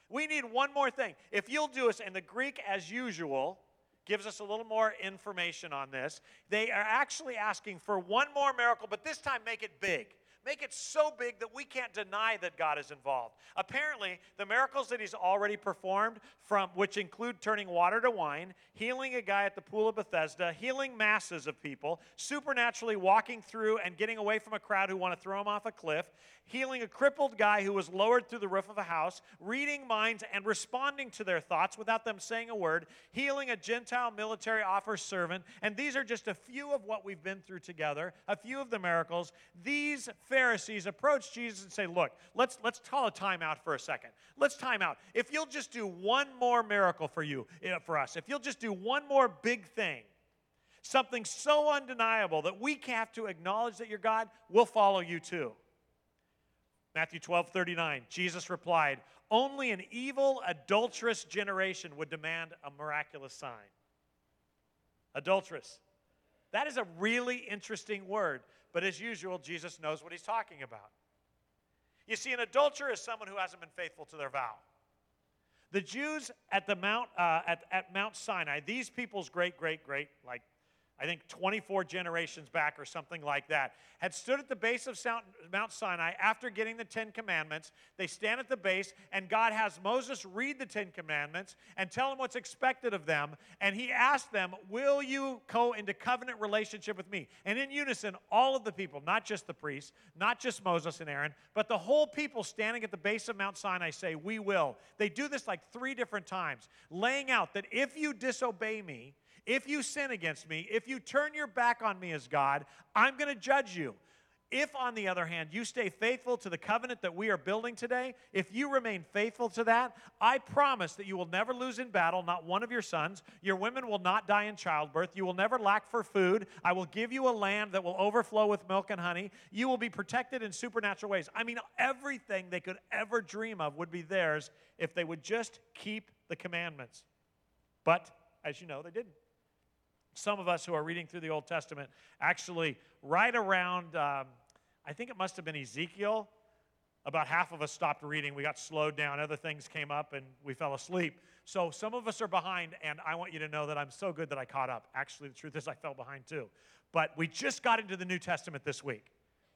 We need one more thing. If you'll do us, and the Greek, as usual, gives us a little more information on this. They are actually asking for one more miracle, but this time make it big. Make it so big that we can't deny that God is involved. Apparently, the miracles that he's already performed, from which include turning water to wine, healing a guy at the pool of Bethesda, healing masses of people, supernaturally walking through and getting away from a crowd who want to throw him off a cliff, healing a crippled guy who was lowered through the roof of a house, reading minds and responding to their thoughts without them saying a word, healing a Gentile military officer servant, and these are just a few of what we've been through together, a few of the miracles. These Pharisees approach Jesus and say, look, let's let's call a time out for a second. Let's time out. If you'll just do one more miracle for you, for us, if you'll just do one more big thing, something so undeniable that we have to acknowledge that you're God, we'll follow you too. Matthew twelve, thirty-nine, Jesus replied, only an evil, adulterous generation would demand a miraculous sign. Adulterous. That is a really interesting word. But as usual, Jesus knows what he's talking about. You see, an adulterer is someone who hasn't been faithful to their vow. The Jews at the Mount uh, at, at Mount Sinai, these people's great, great, great, like I think twenty-four generations back or something like that, had stood at the base of Mount Sinai after getting the Ten Commandments. They stand at the base, and God has Moses read the Ten Commandments and tell them what's expected of them. And he asked them, will you go into covenant relationship with me? And in unison, all of the people, not just the priests, not just Moses and Aaron, but the whole people standing at the base of Mount Sinai say, we will. They do this like three different times, laying out that if you disobey me, if you sin against me, if you turn your back on me as God, I'm going to judge you. If, on the other hand, you stay faithful to the covenant that we are building today, if you remain faithful to that, I promise that you will never lose in battle, not one of your sons. Your women will not die in childbirth. You will never lack for food. I will give you a land that will overflow with milk and honey. You will be protected in supernatural ways. I mean, everything they could ever dream of would be theirs if they would just keep the commandments. But, as you know, they didn't. Some of us who are reading through the Old Testament, actually right around, um, I think it must have been Ezekiel, about half of us stopped reading. We got slowed down. Other things came up, and we fell asleep. So some of us are behind, and I want you to know that I'm so good that I caught up. Actually, the truth is I fell behind too. But we just got into the New Testament this week.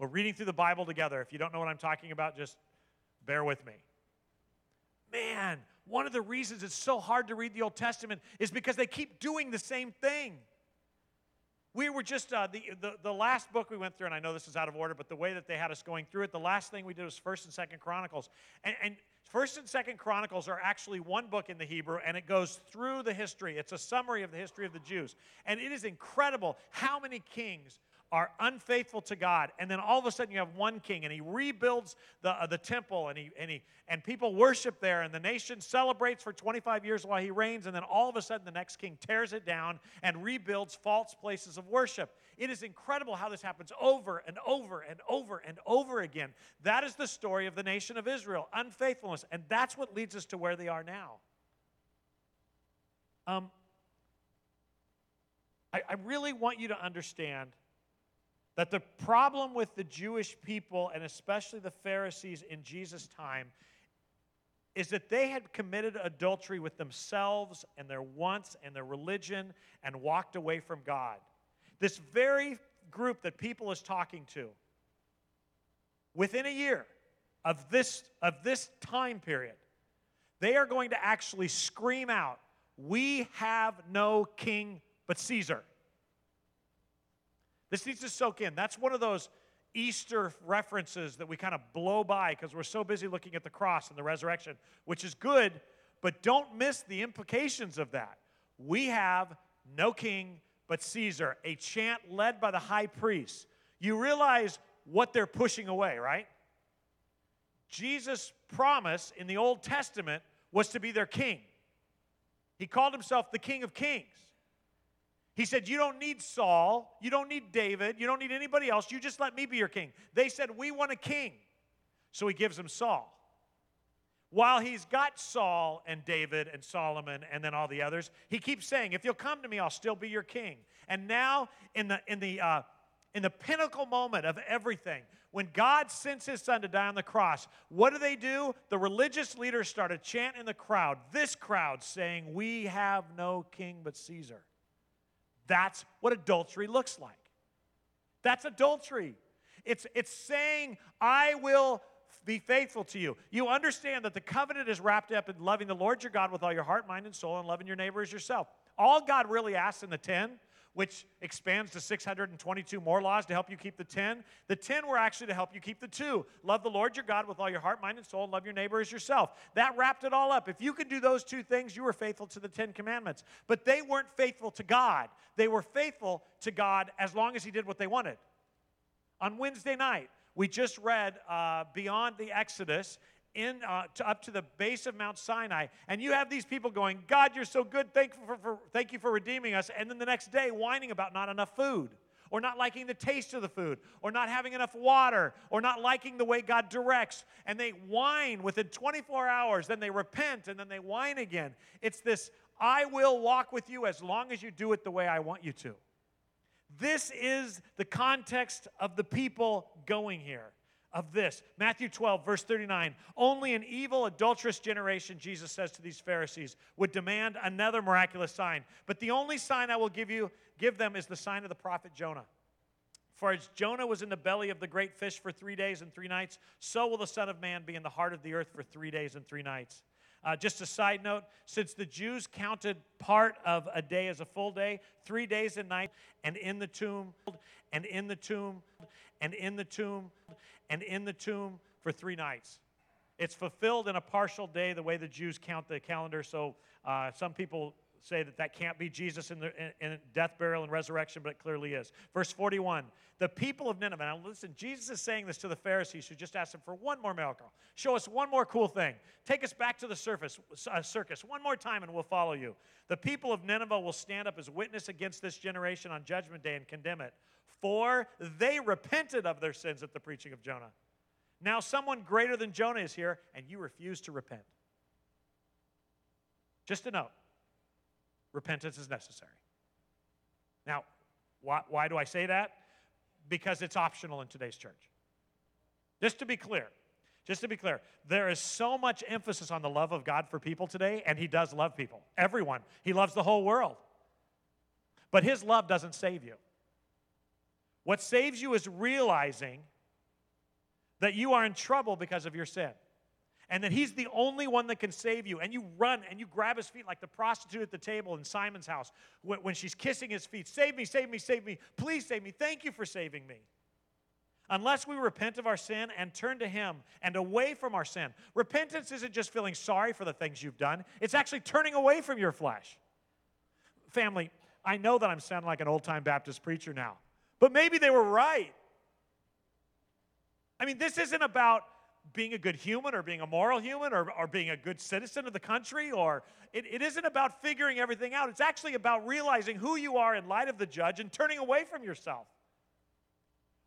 We're reading through the Bible together. If you don't know what I'm talking about, just bear with me. Man, one of the reasons it's so hard to read the Old Testament is because they keep doing the same thing. We were just, uh, the, the, the last book we went through, and I know this is out of order, but the way that they had us going through it, the last thing we did was First and Second Chronicles. And, and First and Second Chronicles are actually one book in the Hebrew, and it goes through the history. It's a summary of the history of the Jews. And it is incredible how many kings are unfaithful to God, and then all of a sudden you have one king, and he rebuilds the uh, the temple, and he and he and people worship there, and the nation celebrates for twenty-five years while he reigns, and then all of a sudden the next king tears it down and rebuilds false places of worship. It is incredible how this happens over and over and over and over again. That is the story of the nation of Israel, unfaithfulness, and that's what leads us to where they are now. Um, I, I really want you to understand that the problem with the Jewish people, and especially the Pharisees in Jesus' time, is that they had committed adultery with themselves and their wants and their religion and walked away from God. This very group that People is talking to, within a year of this, of this time period, they are going to actually scream out, "We have no king but Caesar." This needs to soak in. That's one of those Easter references that we kind of blow by because we're so busy looking at the cross and the resurrection, which is good, but don't miss the implications of that. We have no king but Caesar, a chant led by the high priest. You realize what they're pushing away, right? Jesus' promise in the Old Testament was to be their king. He called himself the King of Kings. He said, "You don't need Saul, you don't need David, you don't need anybody else, you just let me be your king." They said, "We want a king." So he gives them Saul. While he's got Saul and David and Solomon and then all the others, he keeps saying, "If you'll come to me, I'll still be your king." And now in the, in the, uh, in the pinnacle moment of everything, when God sends his son to die on the cross, what do they do? The religious leaders start a chant in the crowd, this crowd saying, "We have no king but Caesar." That's what adultery looks like. That's adultery. It's, it's saying, "I will be faithful to you." You understand that the covenant is wrapped up in loving the Lord your God with all your heart, mind, and soul, and loving your neighbor as yourself. All God really asks in the ten, which expands to six hundred twenty-two more laws to help you keep the ten. The ten were actually to help you keep the two. Love the Lord your God with all your heart, mind, and soul, and love your neighbor as yourself. That wrapped it all up. If you could do those two things, you were faithful to the Ten Commandments. But they weren't faithful to God. They were faithful to God as long as he did what they wanted. On Wednesday night, we just read uh, Beyond the Exodus, in uh, to, up to the base of Mount Sinai, and you have these people going, "God, you're so good, thank you for, for, thank you for redeeming us," and then the next day whining about not enough food, or not liking the taste of the food, or not having enough water, or not liking the way God directs, and they whine within twenty-four hours, then they repent, and then they whine again. It's this, "I will walk with you as long as you do it the way I want you to." This is the context of the people going here. Of this, Matthew twelve, verse thirty-nine, "Only an evil, adulterous generation," Jesus says to these Pharisees, "would demand another miraculous sign. But the only sign I will give you, give them is the sign of the prophet Jonah. For as Jonah was in the belly of the great fish for three days and three nights, so will the Son of Man be in the heart of the earth for three days and three nights." Uh, just a side note, since the Jews counted part of a day as a full day, three days and night, and in the tomb, and in the tomb, and in the tomb, and in the tomb for three nights. It's fulfilled in a partial day, the way the Jews count the calendar. So uh, some people say that that can't be Jesus in, the, in, in death, burial, and resurrection, but it clearly is. Verse forty-one, "The people of Nineveh," now listen, Jesus is saying this to the Pharisees who just asked him for one more miracle. Show us one more cool thing. Take us back to the surface, uh, circus one more time and we'll follow you. "The people of Nineveh will stand up as witness against this generation on judgment day and condemn it. For they repented of their sins at the preaching of Jonah. Now someone greater than Jonah is here, and you refuse to repent." Just a note. Repentance is necessary. Now, why, why do I say that? Because it's optional in today's church. Just to be clear, just to be clear, there is so much emphasis on the love of God for people today, and he does love people, everyone. He loves the whole world. But his love doesn't save you. What saves you is realizing that you are in trouble because of your sin, and that he's the only one that can save you. And you run and you grab his feet like the prostitute at the table in Simon's house when she's kissing his feet. "Save me, save me, save me. Please save me. Thank you for saving me." unless we repent of our sin and turn to Him and away from our sin. Repentance isn't just feeling sorry for the things you've done. It's actually turning away from your flesh. Family, I know that I'm sounding like an old-time Baptist preacher now, but maybe they were right. I mean, this isn't about being a good human or being a moral human or, or being a good citizen of the country, or it, it isn't about figuring everything out. It's actually about realizing who you are in light of the judge and turning away from yourself.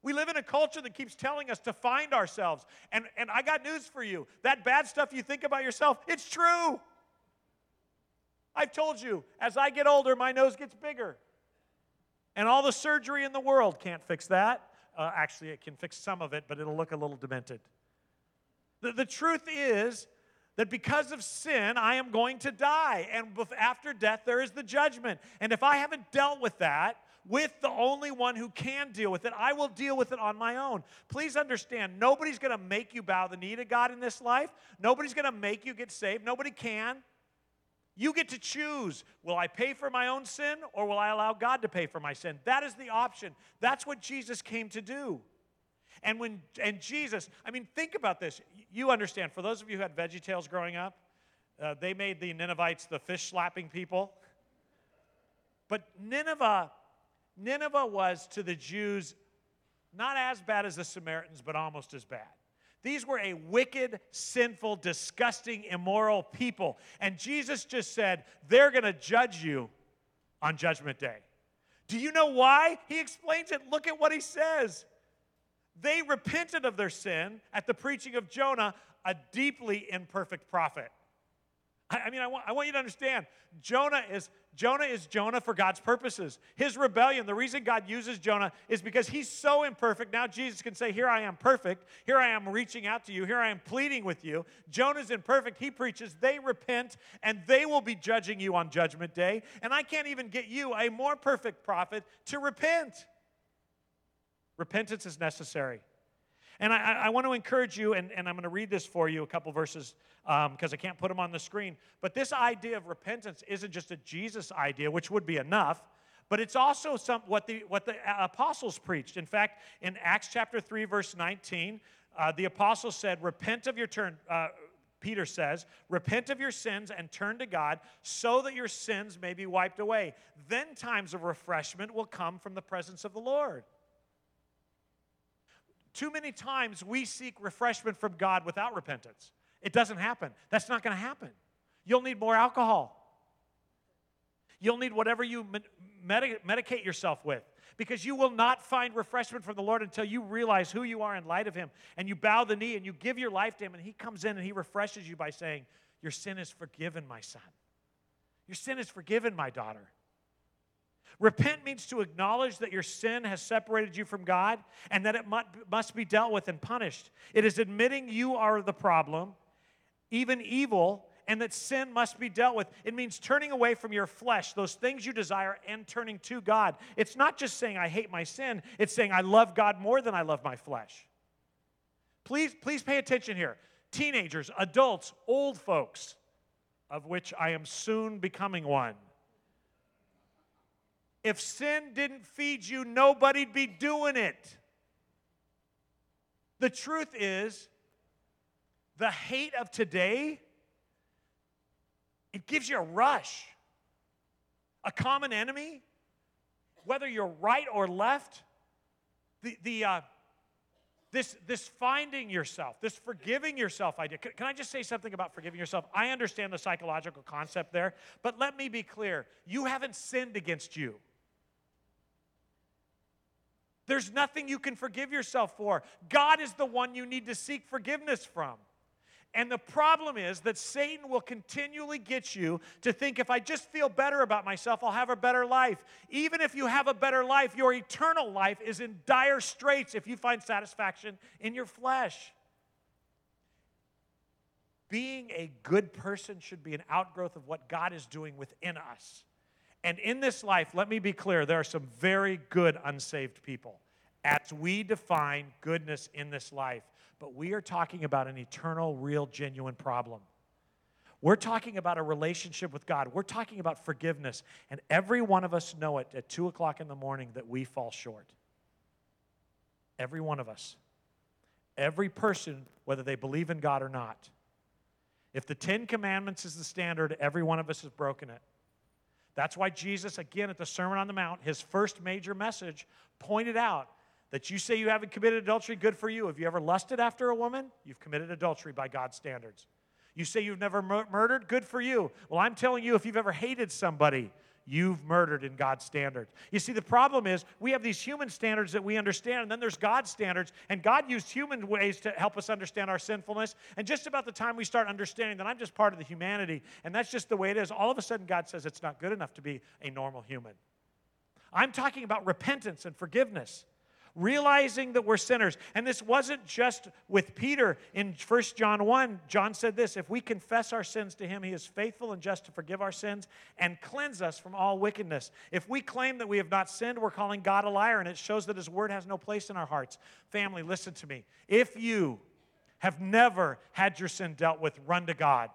We live in a culture that keeps telling us to find ourselves. And, and I got news for you. That bad stuff you think about yourself, it's true. I've told you, as I get older, my nose gets bigger. And all the surgery in the world can't fix that. Uh, actually, it can fix some of it, but it'll look a little demented. The, the truth is that because of sin, I am going to die. And after death, there is the judgment. And if I haven't dealt with that, with the only one who can deal with it, I will deal with it on my own. Please understand, nobody's going to make you bow the knee to God in this life. Nobody's going to make you get saved. Nobody can. You get to choose, will I pay for my own sin or will I allow God to pay for my sin? That is the option. That's what Jesus came to do. And when and Jesus, I mean, think about this. You understand, for those of you who had VeggieTales growing up, uh, they made the Ninevites the fish-slapping people. But Nineveh, Nineveh was to the Jews not as bad as the Samaritans, but almost as bad. These were a wicked, sinful, disgusting, immoral people. And Jesus just said, they're going to judge you on Judgment Day. Do you know why? He explains it. Look at what he says. They repented of their sin at the preaching of Jonah, a deeply imperfect prophet. I mean, I want, I want you to understand, Jonah is, Jonah is Jonah for God's purposes. His rebellion, the reason God uses Jonah is because he's so imperfect. Now Jesus can say, here I am perfect. Here I am reaching out to you. Here I am pleading with you. Jonah's imperfect. He preaches. They repent, and they will be judging you on Judgment Day. And I can't even get you, a more perfect prophet, to repent. Repentance is necessary. And I, I want to encourage you, and, and I'm going to read this for you, a couple verses, um, because I can't put them on the screen. But this idea of repentance isn't just a Jesus idea, which would be enough, but it's also some, what the what the apostles preached. In fact, in Acts chapter three, verse nineteen, uh, the apostles said, repent of your turn, uh, Peter says, repent of your sins and turn to God so that your sins may be wiped away. Then times of refreshment will come from the presence of the Lord. Too many times we seek refreshment from God without repentance. It doesn't happen. That's not going to happen. You'll need more alcohol. You'll need whatever you med- medicate yourself with, because you will not find refreshment from the Lord until you realize who you are in light of Him, and you bow the knee and you give your life to Him, and He comes in and He refreshes you by saying, your sin is forgiven, my son. Your sin is forgiven, my daughter. Repent means to acknowledge that your sin has separated you from God and that it must be dealt with and punished. It is admitting you are the problem, even evil, and that sin must be dealt with. It means turning away from your flesh, those things you desire, and turning to God. It's not just saying, I hate my sin. It's saying, I love God more than I love my flesh. Please, please pay attention here. Teenagers, adults, old folks, of which I am soon becoming one. If sin didn't feed you, nobody'd be doing it. The truth is, the hate of today, it gives you a rush. A common enemy, whether you're right or left, the, the uh, this, this finding yourself, this forgiving yourself idea. Can, can I just say something about forgiving yourself? I understand the psychological concept there, but let me be clear. You haven't sinned against you. There's nothing you can forgive yourself for. God is the one you need to seek forgiveness from. And the problem is that Satan will continually get you to think, if I just feel better about myself, I'll have a better life. Even if you have a better life, your eternal life is in dire straits if you find satisfaction in your flesh. Being a good person should be an outgrowth of what God is doing within us. And in this life, let me be clear, there are some very good unsaved people, as we define goodness in this life. But we are talking about an eternal, real, genuine problem. We're talking about a relationship with God. We're talking about forgiveness. And every one of us know it at two o'clock in the morning that we fall short. Every one of us. Every person, whether they believe in God or not. If the Ten Commandments is the standard, every one of us has broken it. That's why Jesus, again, at the Sermon on the Mount, his first major message, pointed out that you say you haven't committed adultery, good for you. Have you ever lusted after a woman? You've committed adultery by God's standards. You say you've never mur- murdered? Good for you. Well, I'm telling you, if you've ever hated somebody, you've murdered in God's standards. You see, the problem is we have these human standards that we understand, and then there's God's standards, and God used human ways to help us understand our sinfulness, and just about the time we start understanding that I'm just part of the humanity, and that's just the way it is, all of a sudden God says it's not good enough to be a normal human. I'm talking about repentance and forgiveness, realizing that we're sinners. And this wasn't just with Peter. In First John one, John said this, if we confess our sins to him, he is faithful and just to forgive our sins and cleanse us from all wickedness. If we claim that we have not sinned, we're calling God a liar, and it shows that his word has no place in our hearts. Family, listen to me. If you have never had your sin dealt with, run to God.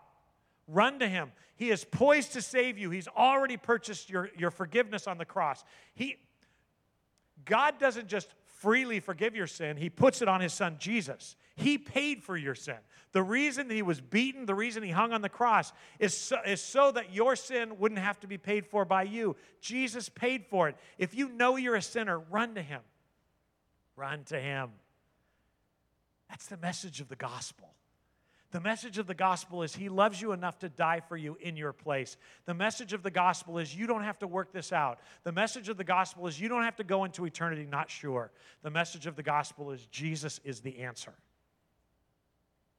Run to him. He is poised to save you. He's already purchased your, your forgiveness on the cross. He, God doesn't just freely forgive your sin. He puts it on his son, Jesus. He paid for your sin. The reason that he was beaten, the reason he hung on the cross is so, is so that your sin wouldn't have to be paid for by you. Jesus paid for it. If you know you're a sinner, run to him. Run to him. That's the message of the gospel. The message of the gospel is he loves you enough to die for you in your place. The message of the gospel is you don't have to work this out. The message of the gospel is you don't have to go into eternity not sure. The message of the gospel is Jesus is the answer.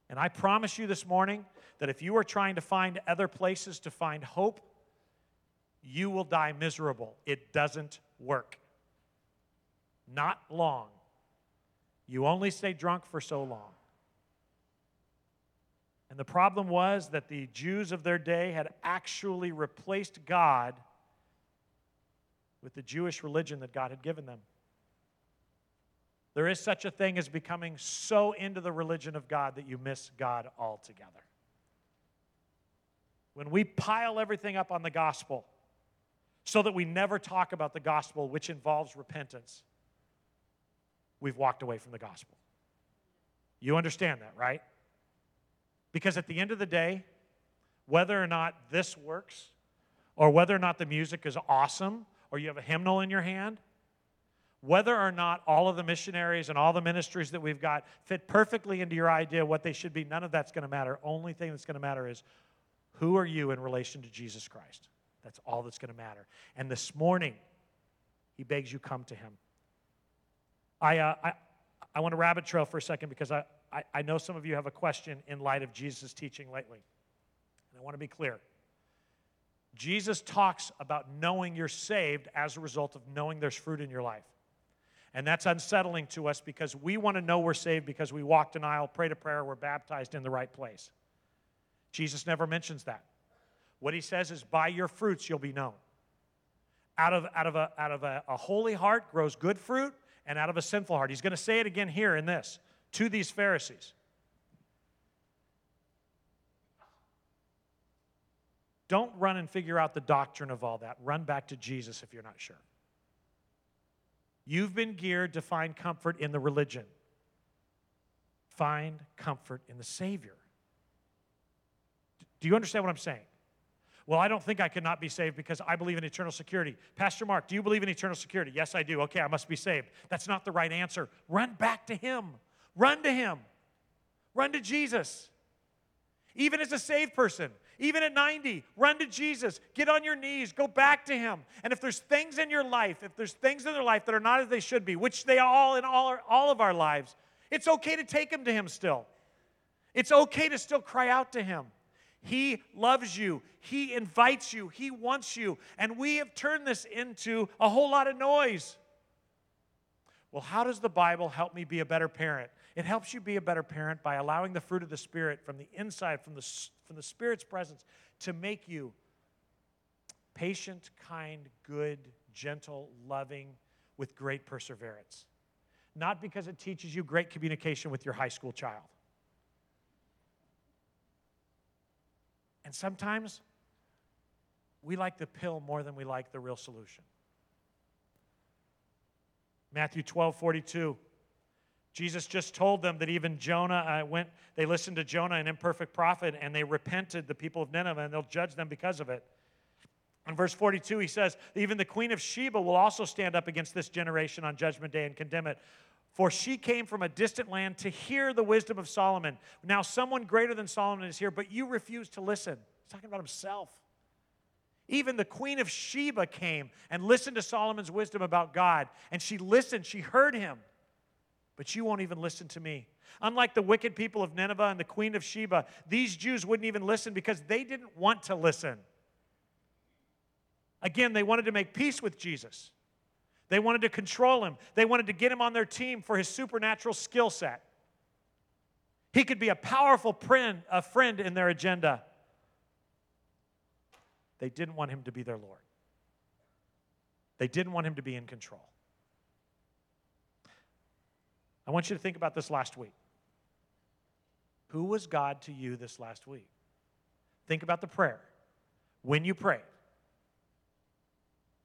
And I promise you this morning that if you are trying to find other places to find hope, you will die miserable. It doesn't work. Not long. You only stay drunk for so long. And the problem was that the Jews of their day had actually replaced God with the Jewish religion that God had given them. There is such a thing as becoming so into the religion of God that you miss God altogether. When we pile everything up on the gospel so that we never talk about the gospel, which involves repentance, we've walked away from the gospel. You understand that, right? Because at the end of the day, whether or not this works, or whether or not the music is awesome, or you have a hymnal in your hand, whether or not all of the missionaries and all the ministries that we've got fit perfectly into your idea of what they should be, none of that's going to matter. Only thing that's going to matter is, who are you in relation to Jesus Christ? That's all that's going to matter. And this morning, he begs you, come to him. I uh, I, I want to rabbit trail for a second because I... I, I know some of you have a question in light of Jesus' teaching lately. And I want to be clear. Jesus talks about knowing you're saved as a result of knowing there's fruit in your life. And that's unsettling to us because we want to know we're saved because we walked an aisle, prayed a prayer, we're baptized in the right place. Jesus never mentions that. What he says is, by your fruits you'll be known. Out of, out of, a, out of a, a holy heart grows good fruit, and out of a sinful heart. He's going to say it again here in this. To these Pharisees. Don't run and figure out the doctrine of all that. Run back to Jesus if you're not sure. You've been geared to find comfort in the religion. Find comfort in the Savior. Do you understand what I'm saying? Well, I don't think I could not be saved because I believe in eternal security. Pastor Mark, do you believe in eternal security? Yes, I do. Okay, I must be saved. That's not the right answer. Run back to him. Run to him. Run to Jesus. Even as a saved person, even at ninety, run to Jesus. Get on your knees. Go back to him. And if there's things in your life, if there's things in their life that are not as they should be, which they are all in all, all of our lives, it's okay to take them to him still. It's okay to still cry out to him. He loves you. He invites you. He wants you. And we have turned this into a whole lot of noise. Well, how does the Bible help me be a better parent? It helps you be a better parent by allowing the fruit of the Spirit from the inside, from the, from the Spirit's presence, to make you patient, kind, good, gentle, loving, with great perseverance. Not because it teaches you great communication with your high school child. And sometimes we like the pill more than we like the real solution. Matthew twelve forty-two Jesus just told them that even Jonah uh, went, they listened to Jonah, an imperfect prophet, and they repented, the people of Nineveh, and they'll judge them because of it. In verse forty-two, he says, even the Queen of Sheba will also stand up against this generation on Judgment Day and condemn it. For she came from a distant land to hear the wisdom of Solomon. Now someone greater than Solomon is here, but you refuse to listen. He's talking about himself. Even the Queen of Sheba came and listened to Solomon's wisdom about God. And she listened, she heard him. But you won't even listen to me. Unlike the wicked people of Nineveh and the Queen of Sheba, these Jews wouldn't even listen because they didn't want to listen. Again, they wanted to make peace with Jesus. They wanted to control him. They wanted to get him on their team for his supernatural skill set. He could be a powerful friend, a friend in their agenda. They didn't want him to be their Lord. They didn't want him to be in control. I want you to think about this last week. Who was God to you this last week? Think about the prayer. When you prayed,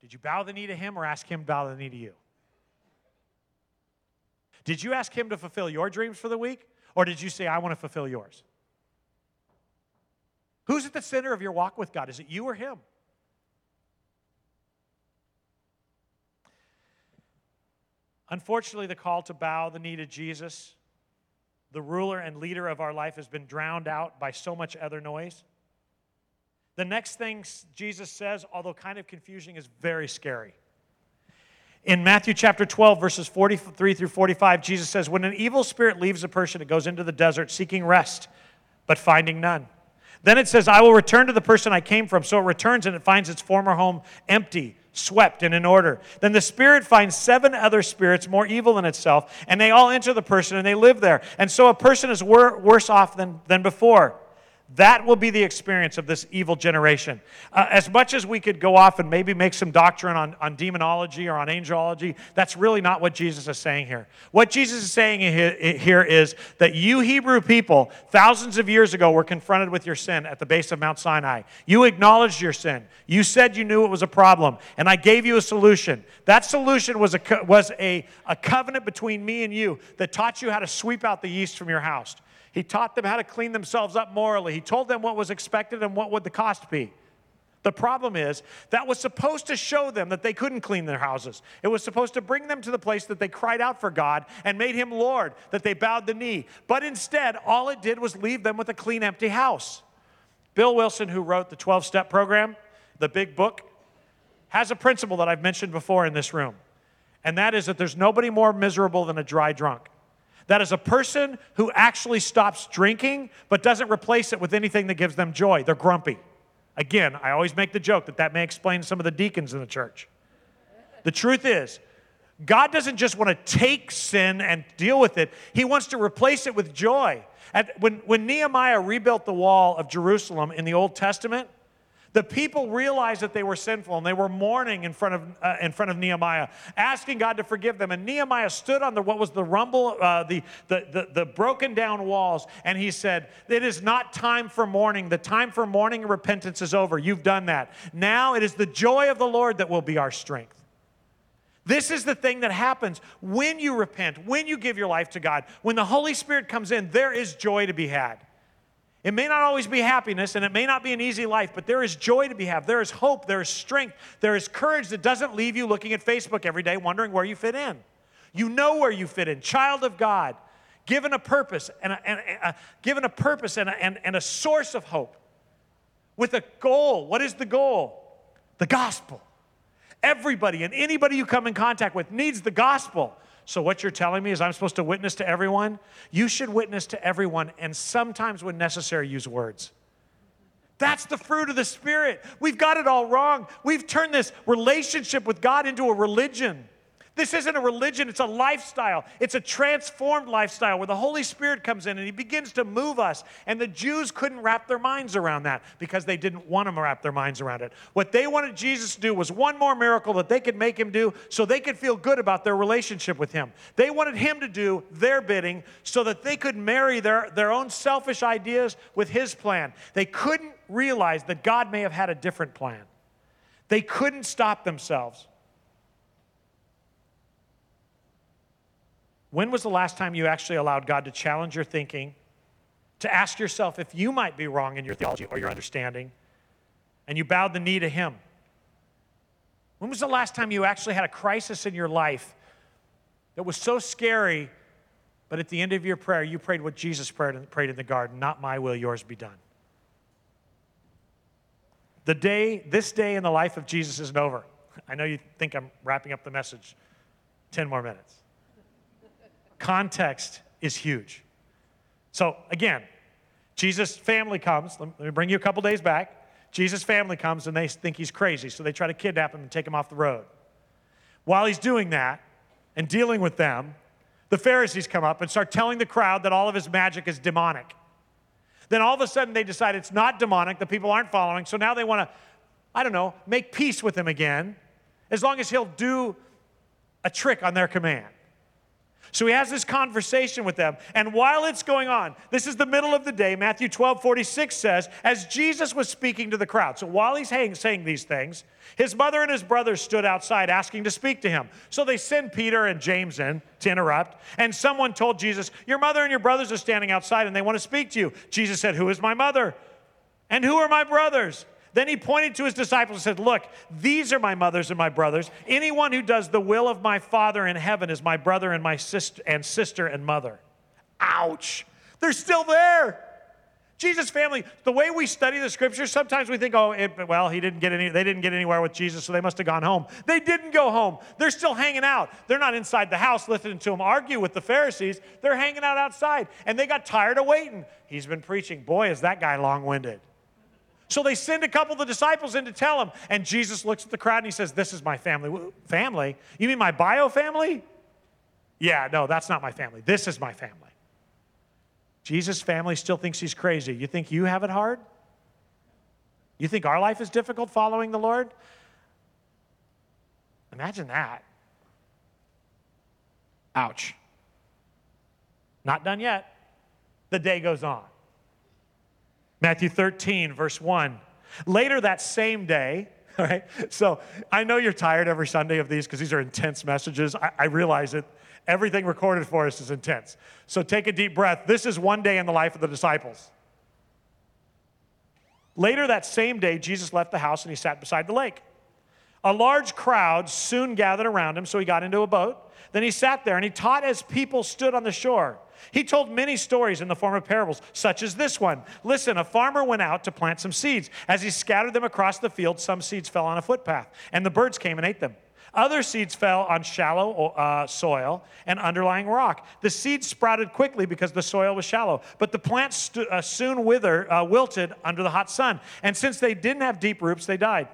did you bow the knee to him or ask him to bow the knee to you? Did you ask him to fulfill your dreams for the week? Or did you say, I want to fulfill yours? Who's at the center of your walk with God? Is it you or him? Unfortunately, the call to bow the knee to Jesus, the ruler and leader of our life, has been drowned out by so much other noise. The next thing Jesus says, although kind of confusing, is very scary. In Matthew chapter twelve, verses forty-three through forty-five, Jesus says, when an evil spirit leaves a person, it goes into the desert seeking rest, but finding none. Then it says, I will return to the person I came from. So it returns and it finds its former home empty, swept, and in order. Then the spirit finds seven other spirits more evil than itself, and they all enter the person and they live there. And so a person is wor- worse off than, than before. That will be the experience of this evil generation. Uh, as much as we could go off and maybe make some doctrine on, on demonology or on angelology, that's really not what Jesus is saying here. What Jesus is saying here is that you Hebrew people, thousands of years ago, were confronted with your sin at the base of Mount Sinai. You acknowledged your sin. You said you knew it was a problem, and I gave you a solution. That solution was a co- was a, a covenant between me and you that taught you how to sweep out the yeast from your house. He taught them how to clean themselves up morally. He told them what was expected and what would the cost be. The problem is, that was supposed to show them that they couldn't clean their houses. It was supposed to bring them to the place that they cried out for God and made him Lord, that they bowed the knee. But instead, all it did was leave them with a clean, empty house. Bill Wilson, who wrote the twelve-step program, the big book, has a principle that I've mentioned before in this room, and that is that there's nobody more miserable than a dry drunk. That is a person who actually stops drinking but doesn't replace it with anything that gives them joy. They're grumpy. Again, I always make the joke that that may explain some of the deacons in the church. The truth is, God doesn't just want to take sin and deal with it. He wants to replace it with joy. At, when, when Nehemiah rebuilt the wall of Jerusalem in the Old Testament, the people realized that they were sinful, and they were mourning in front of uh, in front of Nehemiah, asking God to forgive them. And Nehemiah stood on the what was the rumble, uh, the, the the the broken down walls, and he said, "It is not time for mourning. The time for mourning and repentance is over. You've done that. Now it is the joy of the Lord that will be our strength." This is the thing that happens when you repent, when you give your life to God, when the Holy Spirit comes in. There is joy to be had. It may not always be happiness, and it may not be an easy life, but there is joy to be had. There is hope. There is strength. There is courage that doesn't leave you looking at Facebook every day wondering where you fit in. You know where you fit in. Child of God, given a purpose and a, and a, given a purpose and a, and, and a source of hope with a goal. What is the goal? The gospel. Everybody and anybody you come in contact with needs the gospel. So what you're telling me is I'm supposed to witness to everyone? You should witness to everyone, and sometimes when necessary, use words. That's the fruit of the Spirit. We've got it all wrong. We've turned this relationship with God into a religion. This isn't a religion. It's a lifestyle. It's a transformed lifestyle where the Holy Spirit comes in, and he begins to move us. And the Jews couldn't wrap their minds around that because they didn't want them to wrap their minds around it. What they wanted Jesus to do was one more miracle that they could make him do so they could feel good about their relationship with him. They wanted him to do their bidding so that they could marry their, their own selfish ideas with his plan. They couldn't realize that God may have had a different plan. They couldn't stop themselves. When was the last time you actually allowed God to challenge your thinking, to ask yourself if you might be wrong in your theology or your understanding, and you bowed the knee to him? When was the last time you actually had a crisis in your life that was so scary, but at the end of your prayer, you prayed what Jesus prayed in the garden, not my will, yours be done? The day, this day in the life of Jesus isn't over. I know you think I'm wrapping up the message. Ten more minutes. Context is huge. So again, Jesus' family comes. Let me bring you a couple days back. Jesus' family comes and they think he's crazy, so they try to kidnap him and take him off the road. While he's doing that and dealing with them, the Pharisees come up and start telling the crowd that all of his magic is demonic. Then all of a sudden they decide it's not demonic, the people aren't following, so now they want to, I don't know, make peace with him again, as long as he'll do a trick on their command. So he has this conversation with them, and while it's going on, this is the middle of the day, Matthew twelve forty-six says, as Jesus was speaking to the crowd, so while he's saying these things, his mother and his brothers stood outside asking to speak to him. So they send Peter and James in to interrupt, and someone told Jesus, your mother and your brothers are standing outside and they want to speak to you. Jesus said, who is my mother? And who are my brothers? Then he pointed to his disciples and said, look, these are my mothers and my brothers. Anyone who does the will of my Father in heaven is my brother and my sister and sister and mother. Ouch. They're still there. Jesus' family, the way we study the Scriptures, sometimes we think, oh, it, well, he didn't get any, they didn't get anywhere with Jesus, so they must have gone home. They didn't go home. They're still hanging out. They're not inside the house listening to him argue with the Pharisees. They're hanging out outside, and they got tired of waiting. He's been preaching. Boy, is that guy long-winded. So they send a couple of the disciples in to tell him. And Jesus looks at the crowd and he says, this is my family. Family? You mean my bio family? Yeah, no, that's not my family. This is my family. Jesus' family still thinks he's crazy. You think you have it hard? You think our life is difficult following the Lord? Imagine that. Ouch. Not done yet. The day goes on. Matthew thirteen, verse one. Later that same day, all right, so I know you're tired every Sunday of these because these are intense messages. I, I realize it. Everything recorded for us is intense. So take a deep breath. This is one day in the life of the disciples. Later that same day, Jesus left the house and he sat beside the lake. A large crowd soon gathered around him, so he got into a boat. Then he sat there and he taught as people stood on the shore. He told many stories in the form of parables, such as this one. Listen, a farmer went out to plant some seeds. As he scattered them across the field, some seeds fell on a footpath, and the birds came and ate them. Other seeds fell on shallow uh, soil and underlying rock. The seeds sprouted quickly because the soil was shallow, but the plants stu- uh, soon withered, uh, wilted under the hot sun. And since they didn't have deep roots, they died.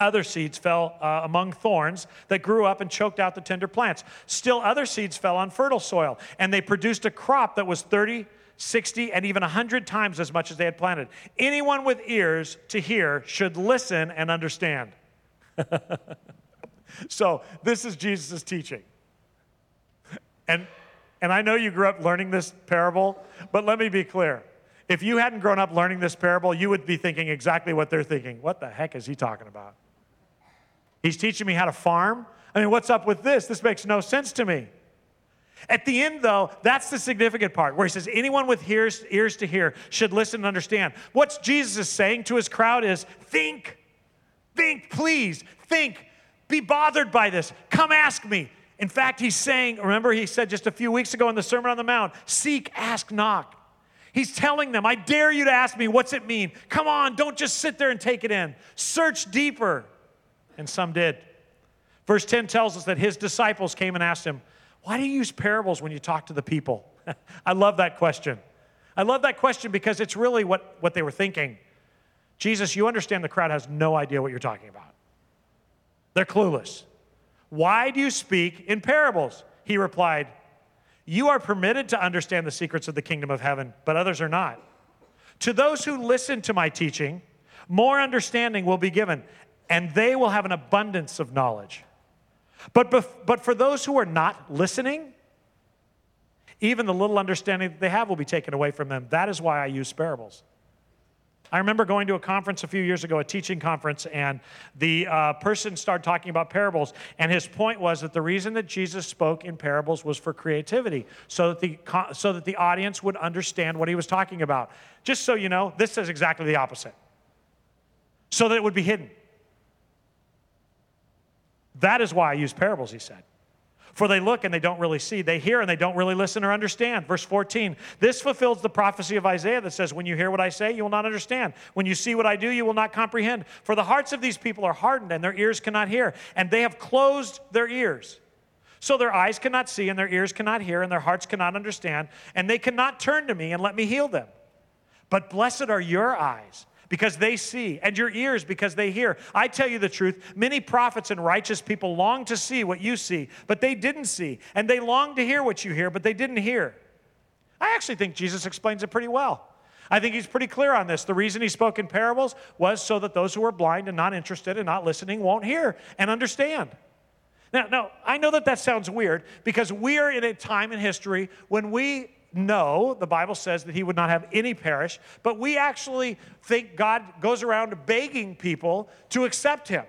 Other seeds fell uh, among thorns that grew up and choked out the tender plants. Still other seeds fell on fertile soil, and they produced a crop that was thirty, sixty, and even one hundred times as much as they had planted. Anyone with ears to hear should listen and understand. So this is Jesus' teaching. And, and I know you grew up learning this parable, but let me be clear. If you hadn't grown up learning this parable, you would be thinking exactly what they're thinking. What the heck is he talking about? He's teaching me how to farm? I mean, what's up with this? This makes no sense to me. At the end, though, that's the significant part where he says, anyone with ears, ears to hear should listen and understand. What Jesus is saying to his crowd is, think, think, please, think. Be bothered by this. Come ask me. In fact, he's saying, remember he said just a few weeks ago in the Sermon on the Mount, seek, ask, knock. He's telling them, I dare you to ask me, what's it mean? Come on, don't just sit there and take it in. Search deeper. And some did. Verse ten tells us that his disciples came and asked him, why do you use parables when you talk to the people? I love that question. I love that question because it's really what, what they were thinking. Jesus, you understand the crowd has no idea what you're talking about. They're clueless. Why do you speak in parables? He replied, you are permitted to understand the secrets of the kingdom of heaven, but others are not. To those who listen to my teaching, more understanding will be given, and they will have an abundance of knowledge. But, bef- but for those who are not listening, even the little understanding that they have will be taken away from them. That is why I use parables. I remember going to a conference a few years ago, a teaching conference, and the uh, person started talking about parables, and his point was that the reason that Jesus spoke in parables was for creativity, so that the so that the audience would understand what he was talking about. Just so you know, this says exactly the opposite, so that it would be hidden. That is why I use parables, he said. For they look and they don't really see. They hear and they don't really listen or understand. Verse fourteen, this fulfills the prophecy of Isaiah that says, when you hear what I say, you will not understand. When you see what I do, you will not comprehend. For the hearts of these people are hardened and their ears cannot hear, and they have closed their ears. So their eyes cannot see and their ears cannot hear and their hearts cannot understand, and they cannot turn to me and let me heal them. But blessed are your eyes, because they see, and your ears because they hear. I tell you the truth, many prophets and righteous people long to see what you see, but they didn't see, and they long to hear what you hear, but they didn't hear. I actually think Jesus explains it pretty well. I think he's pretty clear on this. The reason he spoke in parables was so that those who are blind and not interested and not listening won't hear and understand. Now, now I know that that sounds weird, because we are in a time in history when we No, the Bible says that he would not have any perish, but we actually think God goes around begging people to accept him.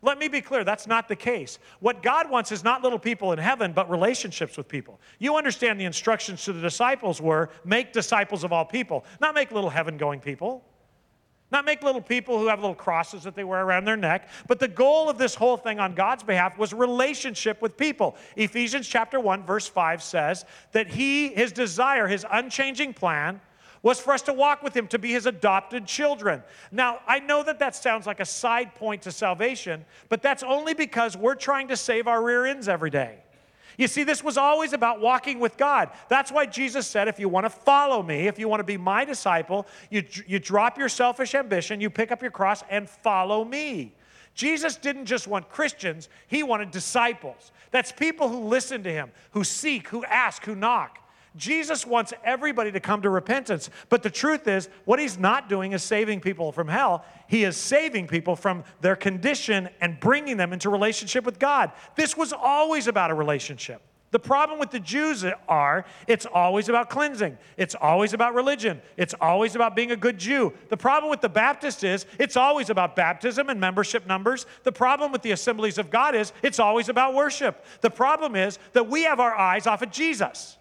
Let me be clear, that's not the case. What God wants is not little people in heaven, but relationships with people. You understand the instructions to the disciples were, make disciples of all people, not make little heaven-going people. Not make little people who have little crosses that they wear around their neck, but the goal of this whole thing on God's behalf was relationship with people. Ephesians chapter one, verse five says that he, his desire, his unchanging plan was for us to walk with him, to be his adopted children. Now, I know that that sounds like a side point to salvation, but that's only because we're trying to save our rear ends every day. You see, this was always about walking with God. That's why Jesus said, if you want to follow me, if you want to be my disciple, you, you drop your selfish ambition, you pick up your cross, and follow me. Jesus didn't just want Christians, he wanted disciples. That's people who listen to him, who seek, who ask, who knock. Jesus wants everybody to come to repentance, but the truth is, what he's not doing is saving people from hell. He is saving people from their condition and bringing them into relationship with God. This was always about a relationship. The problem with the Jews are, it's always about cleansing. It's always about religion. It's always about being a good Jew. The problem with the Baptist is, it's always about baptism and membership numbers. The problem with the Assemblies of God is, it's always about worship. The problem is that we have our eyes off of Jesus.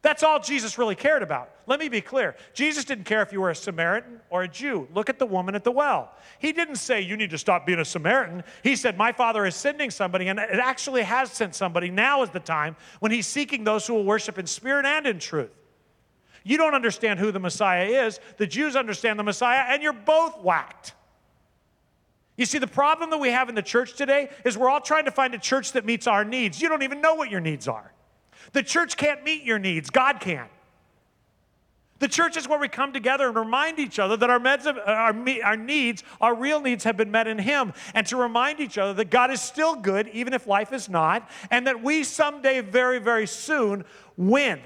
That's all Jesus really cared about. Let me be clear. Jesus didn't care if you were a Samaritan or a Jew. Look at the woman at the well. He didn't say, you need to stop being a Samaritan. He said, my Father is sending somebody, and it actually has sent somebody. Now is the time when he's seeking those who will worship in spirit and in truth. You don't understand who the Messiah is. The Jews understand the Messiah, and you're both whacked. You see, the problem that we have in the church today is we're all trying to find a church that meets our needs. You don't even know what your needs are. The church can't meet your needs. God can. The church is where we come together and remind each other that our, meds, our, our needs, our real needs have been met in him, and to remind each other that God is still good, even if life is not, and that we someday, very, very soon, win.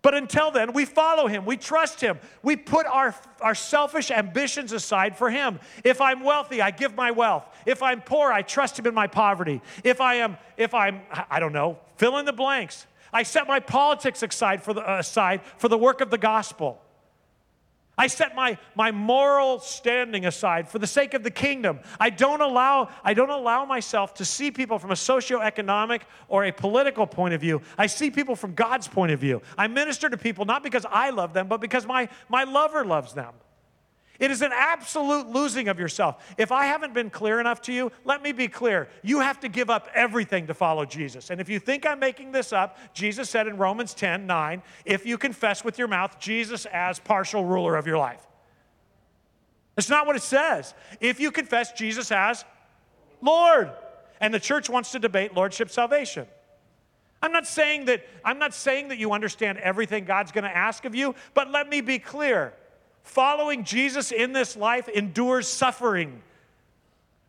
But until then, we follow him. We trust him. We put our, our selfish ambitions aside for him. If I'm wealthy, I give my wealth. If I'm poor, I trust him in my poverty. If I am, if I'm, I don't know, fill in the blanks. I set my politics aside for the, uh, aside for the work of the gospel. I set my, my moral standing aside for the sake of the kingdom. I don't allow, I don't allow myself to see people from a socioeconomic or a political point of view. I see people from God's point of view. I minister to people not because I love them, but because my, my lover loves them. It is an absolute losing of yourself. If I haven't been clear enough to you, let me be clear. You have to give up everything to follow Jesus. And if you think I'm making this up, Jesus said in Romans ten nine, if you confess with your mouth Jesus as partial ruler of your life. That's not what it says. If you confess Jesus as Lord, and the church wants to debate lordship salvation. I'm not saying that, I'm not saying that you understand everything God's going to ask of you, but let me be clear. Following Jesus in this life endures suffering.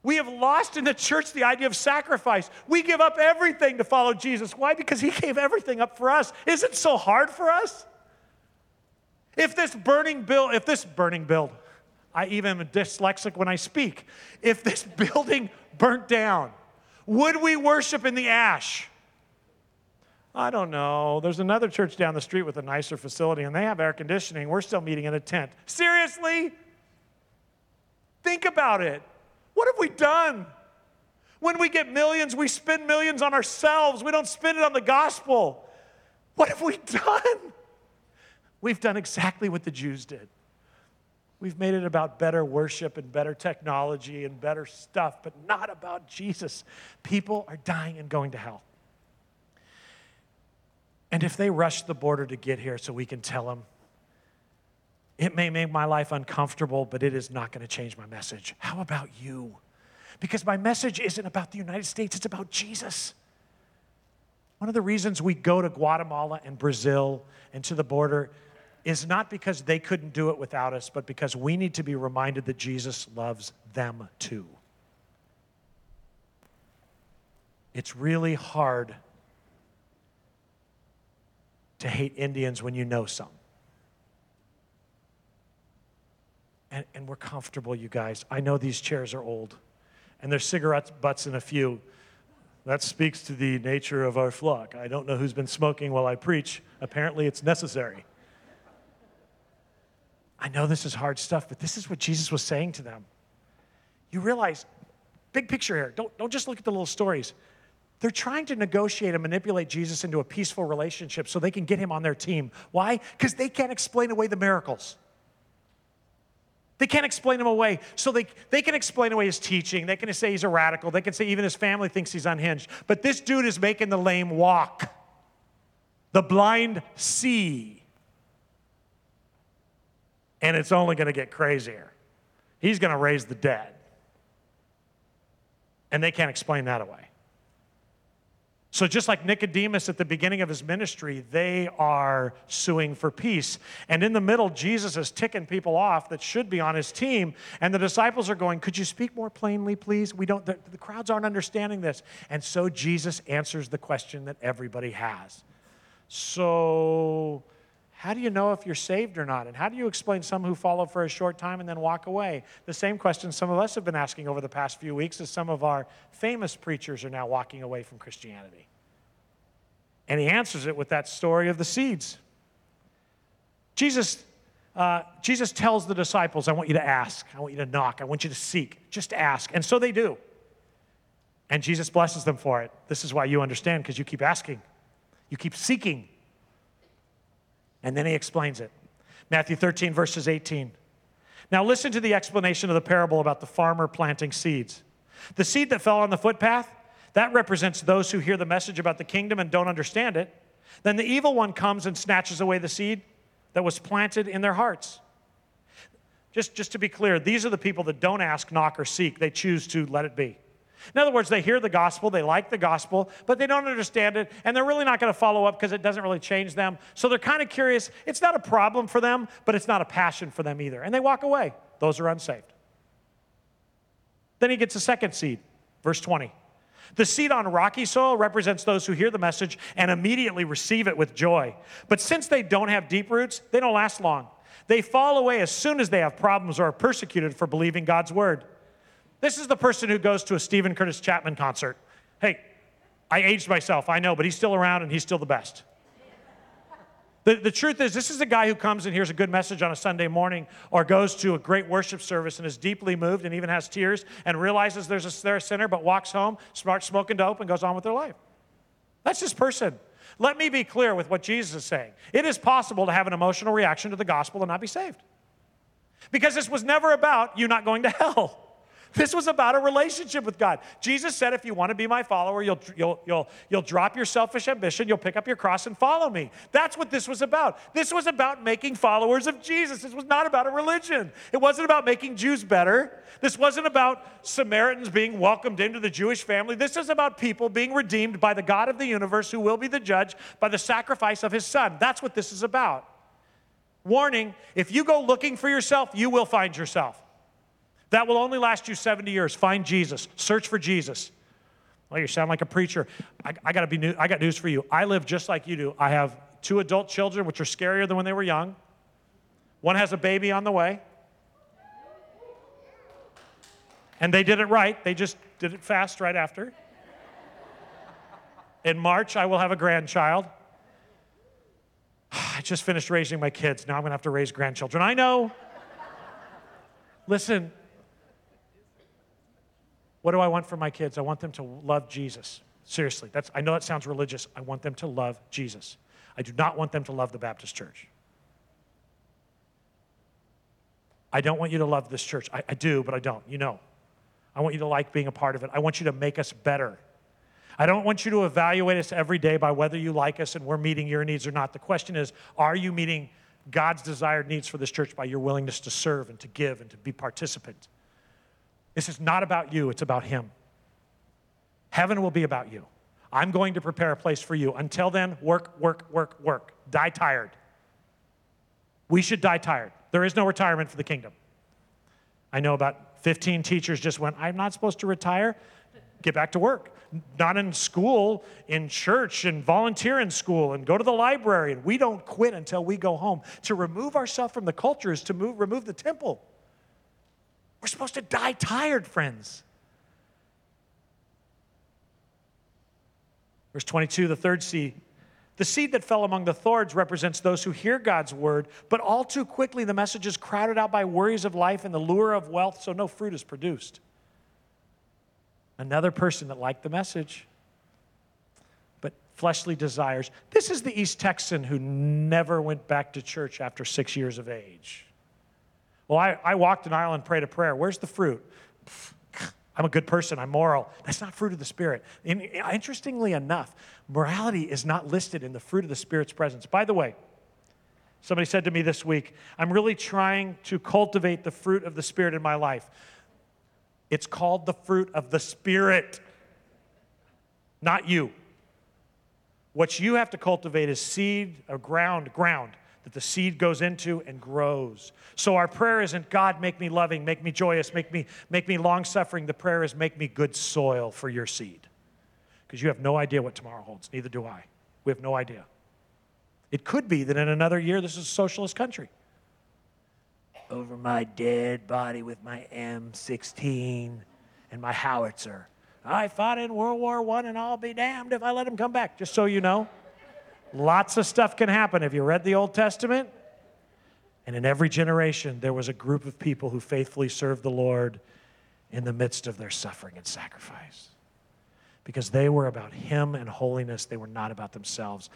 We have lost in the church the idea of sacrifice. We give up everything to follow Jesus. Why? Because he gave everything up for us. Is it so hard for us? If this burning build, if this burning build, I even am dyslexic when I speak, if this building burnt down, would we worship in the ash? I don't know. There's another church down the street with a nicer facility, and they have air conditioning. We're still meeting in a tent. Seriously? Think about it. What have we done? When we get millions, we spend millions on ourselves. We don't spend it on the gospel. What have we done? We've done exactly what the Jews did. We've made it about better worship and better technology and better stuff, but not about Jesus. People are dying and going to hell. And if they rush the border to get here so we can tell them, it may make my life uncomfortable, but it is not going to change my message. How about you? Because my message isn't about the United States, it's about Jesus. One of the reasons we go to Guatemala and Brazil and to the border is not because they couldn't do it without us, but because we need to be reminded that Jesus loves them too. It's really hard to hate Indians when you know some. And, and we're comfortable, you guys. I know these chairs are old, and there's cigarette butts in a few. That speaks to the nature of our flock. I don't know who's been smoking while I preach. Apparently, it's necessary. I know this is hard stuff, but this is what Jesus was saying to them. You realize, big picture here, don't, don't just look at the little stories. They're trying to negotiate and manipulate Jesus into a peaceful relationship so they can get him on their team. Why? Because they can't explain away the miracles. They can't explain him away. So they, they can explain away his teaching. They can say he's a radical. They can say even his family thinks he's unhinged. But this dude is making the lame walk. The blind see. And it's only going to get crazier. He's going to raise the dead. And they can't explain that away. So just like Nicodemus at the beginning of his ministry, they are suing for peace. And in the middle, Jesus is ticking people off that should be on his team. And the disciples are going, could you speak more plainly, please? We don't, the, the crowds aren't understanding this. And so Jesus answers the question that everybody has. So how do you know if you're saved or not? And how do you explain some who follow for a short time and then walk away? The same question some of us have been asking over the past few weeks as some of our famous preachers are now walking away from Christianity. And he answers it with that story of the seeds. Jesus, uh, Jesus tells the disciples, I want you to ask. I want you to knock. I want you to seek. Just ask. And so they do. And Jesus blesses them for it. This is why you understand, because you keep asking. You keep seeking. And then he explains it. Matthew thirteen, verses eighteen. Now listen to the explanation of the parable about the farmer planting seeds. The seed that fell on the footpath, that represents those who hear the message about the kingdom and don't understand it. Then the evil one comes and snatches away the seed that was planted in their hearts. Just, just to be clear, these are the people that don't ask, knock, or seek. They choose to let it be. In other words, they hear the gospel, they like the gospel, but they don't understand it, and they're really not going to follow up because it doesn't really change them. So they're kind of curious. It's not a problem for them, but it's not a passion for them either. And they walk away. Those are unsaved. Then he gets a second seed, verse twenty. The seed on rocky soil represents those who hear the message and immediately receive it with joy. But since they don't have deep roots, they don't last long. They fall away as soon as they have problems or are persecuted for believing God's word. This is the person who goes to a Stephen Curtis Chapman concert. Hey, I aged myself, I know, but he's still around and he's still the best. The, the truth is, this is a guy who comes and hears a good message on a Sunday morning or goes to a great worship service and is deeply moved and even has tears and realizes there's a, they're a sinner but walks home, smart smoking dope, and goes on with their life. That's this person. Let me be clear with what Jesus is saying. It is possible to have an emotional reaction to the gospel and not be saved. Because this was never about you not going to hell. This was about a relationship with God. Jesus said, if you want to be my follower, you'll, you'll, you'll, you'll drop your selfish ambition, you'll pick up your cross and follow me. That's what this was about. This was about making followers of Jesus. This was not about a religion. It wasn't about making Jews better. This wasn't about Samaritans being welcomed into the Jewish family. This is about people being redeemed by the God of the universe who will be the judge by the sacrifice of his son. That's what this is about. Warning, if you go looking for yourself, you will find yourself. That will only last you seventy years. Find Jesus. Search for Jesus. Well, you sound like a preacher. I, I gotta be new. I got news for you. I live just like you do. I have two adult children, which are scarier than when they were young. One has a baby on the way. And they did it right. They just did it fast right after. In March, I will have a grandchild. I just finished raising my kids. Now I'm going to have to raise grandchildren. I know. Listen, what do I want for my kids? I want them to love Jesus. Seriously, that's, I know that sounds religious. I want them to love Jesus. I do not want them to love the Baptist church. I don't want you to love this church. I, I do, but I don't. You know. I want you to like being a part of it. I want you to make us better. I don't want you to evaluate us every day by whether you like us and we're meeting your needs or not. The question is, are you meeting God's desired needs for this church by your willingness to serve and to give and to be participant? This is not about you. It's about Him. Heaven will be about you. I'm going to prepare a place for you. Until then, work, work, work, work. Die tired. We should die tired. There is no retirement for the kingdom. I know about fifteen teachers just went, I'm not supposed to retire. Get back to work. Not in school, in church, and volunteer in school, and go to the library. And we don't quit until we go home. To remove ourselves from the culture is to move, remove the temple. We're supposed to die tired, friends. Verse twenty-two, the third seed. The seed that fell among the thorns represents those who hear God's word, but all too quickly the message is crowded out by worries of life and the lure of wealth, so no fruit is produced. Another person that liked the message, but fleshly desires. This is the East Texan who never went back to church after six years of age. Well, I, I walked an aisle and prayed a prayer. Where's the fruit? I'm a good person. I'm moral. That's not fruit of the Spirit. And interestingly enough, morality is not listed in the fruit of the Spirit's presence. By the way, somebody said to me this week, I'm really trying to cultivate the fruit of the Spirit in my life. It's called the fruit of the Spirit, not you. What you have to cultivate is seed, or ground, ground, that the seed goes into and grows. So our prayer isn't, God, make me loving, make me joyous, make me, make me long-suffering. The prayer is, make me good soil for your seed. Because you have no idea what tomorrow holds, neither do I. We have no idea. It could be that in another year, this is a socialist country. Over my dead body with my M sixteen and my howitzer. I fought in World War One, and I'll be damned if I let him come back, just so you know. Lots of stuff can happen. Have you read the Old Testament? And in every generation, there was a group of people who faithfully served the Lord in the midst of their suffering and sacrifice. Because they were about Him and holiness. They were not about themselves.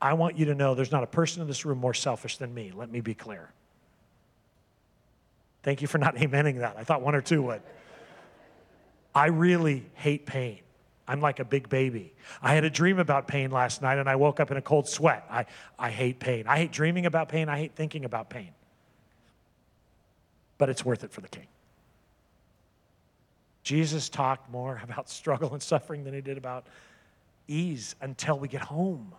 I want you to know there's not a person in this room more selfish than me. Let me be clear. Thank you for not amening that. I thought one or two would. I really hate pain. I'm like a big baby. I had a dream about pain last night, and I woke up in a cold sweat. I, I hate pain. I hate dreaming about pain. I hate thinking about pain. But it's worth it for the King. Jesus talked more about struggle and suffering than He did about ease until we get home.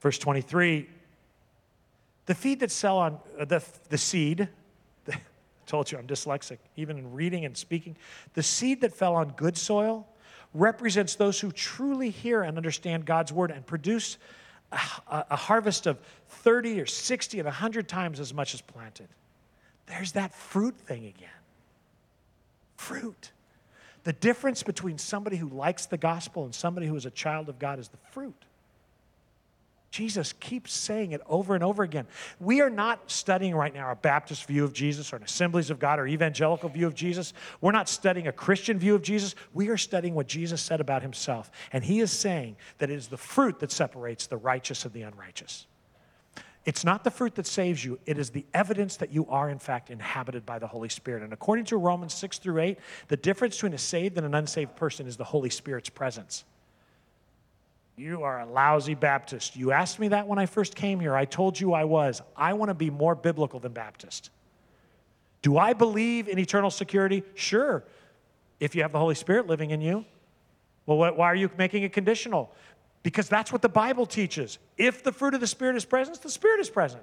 Verse twenty-three, The feed that fell on uh, the the seed, the, I told you I'm dyslexic, even in reading and speaking. The seed that fell on good soil represents those who truly hear and understand God's word and produce a, a harvest of thirty or sixty and one hundred times as much as planted. There's that fruit thing again. Fruit. The difference between somebody who likes the gospel and somebody who is a child of God is the fruit. Jesus keeps saying it over and over again. We are not studying right now a Baptist view of Jesus or an Assemblies of God or evangelical view of Jesus. We're not studying a Christian view of Jesus. We are studying what Jesus said about Himself. And He is saying that it is the fruit that separates the righteous and the unrighteous. It's not the fruit that saves you. It is the evidence that you are, in fact, inhabited by the Holy Spirit. And according to Romans six through eight, the difference between a saved and an unsaved person is the Holy Spirit's presence. You are a lousy Baptist. You asked me that when I first came here. I told you I was. I want to be more biblical than Baptist. Do I believe in eternal security? Sure, if you have the Holy Spirit living in you. Well, what, why are you making it conditional? Because that's what the Bible teaches. If the fruit of the Spirit is present, the Spirit is present.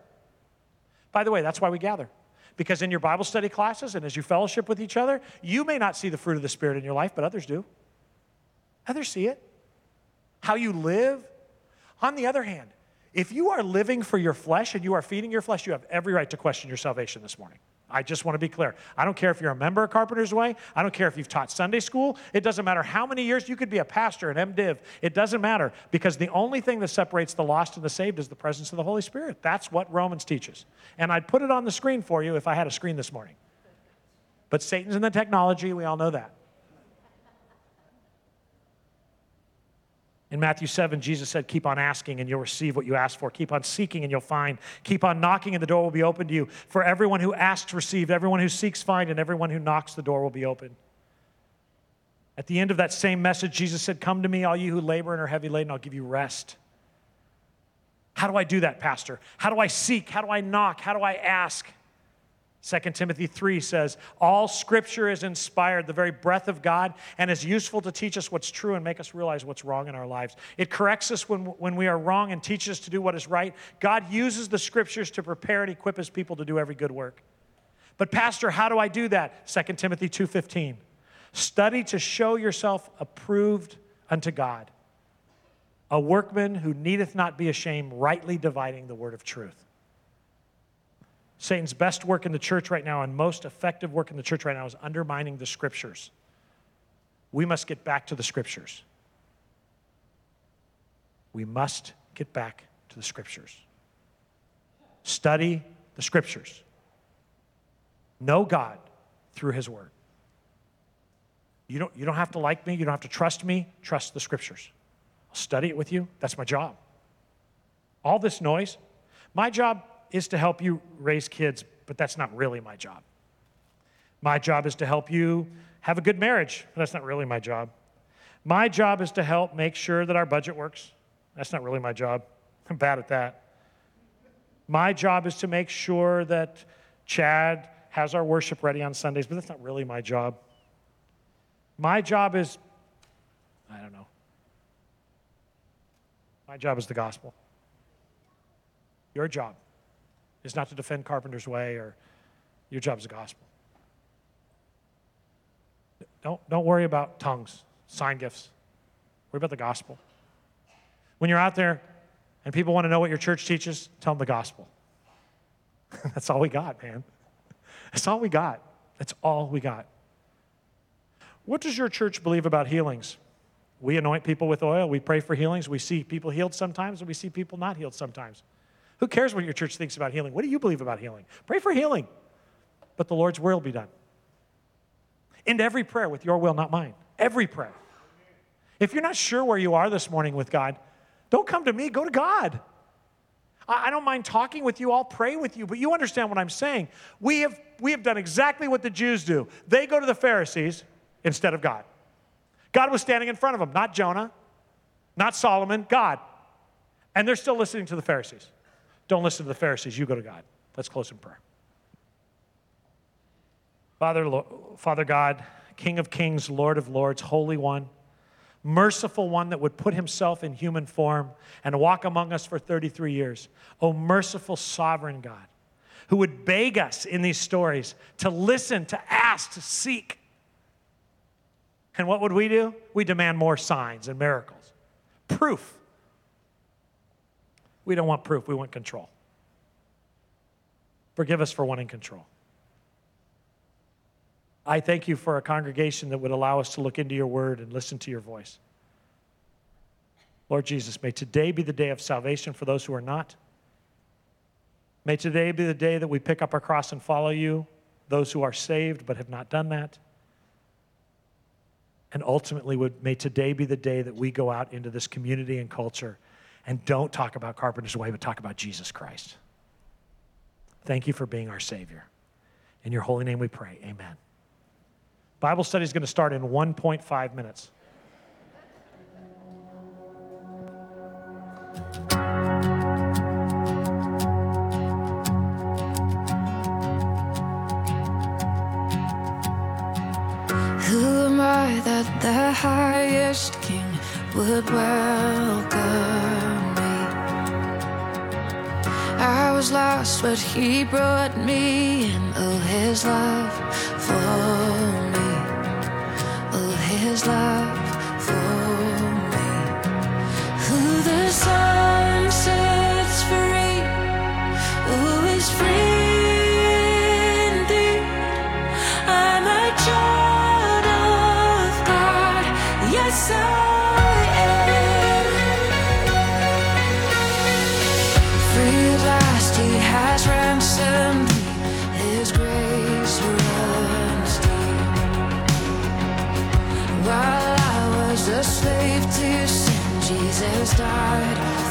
By the way, that's why we gather. Because in your Bible study classes and as you fellowship with each other, you may not see the fruit of the Spirit in your life, but others do. Others see it. How you live. On the other hand, if you are living for your flesh and you are feeding your flesh, you have every right to question your salvation this morning. I just want to be clear. I don't care if you're a member of Carpenter's Way. I don't care if you've taught Sunday school. It doesn't matter how many years. You could be a pastor, an M Div. It doesn't matter, because the only thing that separates the lost and the saved is the presence of the Holy Spirit. That's what Romans teaches. And I'd put it on the screen for you if I had a screen this morning. But Satan's in the technology. We all know that. In Matthew seven, Jesus said, keep on asking and you'll receive what you ask for. Keep on seeking and you'll find. Keep on knocking and the door will be opened to you. For everyone who asks, receives. Everyone who seeks, finds. And everyone who knocks, the door will be opened. At the end of that same message, Jesus said, come to me, all you who labor and are heavy laden, I'll give you rest. How do I do that, Pastor? How do I seek? How do I knock? How do I ask? Second Timothy three says, all Scripture is inspired, the very breath of God, and is useful to teach us what's true and make us realize what's wrong in our lives. It corrects us when, when we are wrong and teaches us to do what is right. God uses the Scriptures to prepare and equip His people to do every good work. But Pastor, how do I do that? Second Timothy two fifteen, study to show yourself approved unto God, a workman who needeth not be ashamed, rightly dividing the word of truth. Satan's best work in the church right now and most effective work in the church right now is undermining the Scriptures. We must get back to the Scriptures. We must get back to the Scriptures. Study the Scriptures. Know God through His Word. You don't, you don't have to like me. You don't have to trust me. Trust the Scriptures. I'll study it with you. That's my job. All this noise, my job is to help you raise kids, but that's not really my job. My job is to help you have a good marriage, but that's not really my job. My job is to help make sure that our budget works. That's not really my job. I'm bad at that. My job is to make sure that Chad has our worship ready on Sundays, but that's not really my job. My job is, I don't know. My job is the gospel. Your job is not to defend Carpenter's Way, or your job is the gospel. Don't, don't worry about tongues, sign gifts. Worry about the gospel. When you're out there and people want to know what your church teaches, tell them the gospel. That's all we got, man. That's all we got. That's all we got. What does your church believe about healings? We anoint people with oil. We pray for healings. We see people healed sometimes, and we see people not healed sometimes. Who cares what your church thinks about healing? What do you believe about healing? Pray for healing, but the Lord's will be done. End every prayer with your will, not mine. Every prayer. If you're not sure where you are this morning with God, don't come to me, go to God. I don't mind talking with you, I'll pray with you, but you understand what I'm saying. We have, we have done exactly what the Jews do. They go to the Pharisees instead of God. God was standing in front of them, not Jonah, not Solomon, God. And they're still listening to the Pharisees. Don't listen to the Pharisees. You go to God. Let's close in prayer. Father, Father God, King of kings, Lord of lords, Holy One, merciful One that would put Himself in human form and walk among us for thirty-three years. O merciful, sovereign God, who would beg us in these stories to listen, to ask, to seek. And what would we do? We demand more signs and miracles. Proof. We don't want proof, we want control. Forgive us for wanting control. I thank you for a congregation that would allow us to look into your word and listen to your voice. Lord Jesus, may today be the day of salvation for those who are not. May today be the day that we pick up our cross and follow you, those who are saved but have not done that. And ultimately, would, may today be the day that we go out into this community and culture and don't talk about Carpenter's Way, but talk about Jesus Christ. Thank you for being our Savior. In your holy name we pray, amen. Bible study is going to start in one point five minutes. Who am I that the highest King would welcome? I was lost, but He brought me in. Oh, His love for me. Oh, His love for me. Who the sun sets free, who is free indeed. Died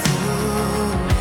for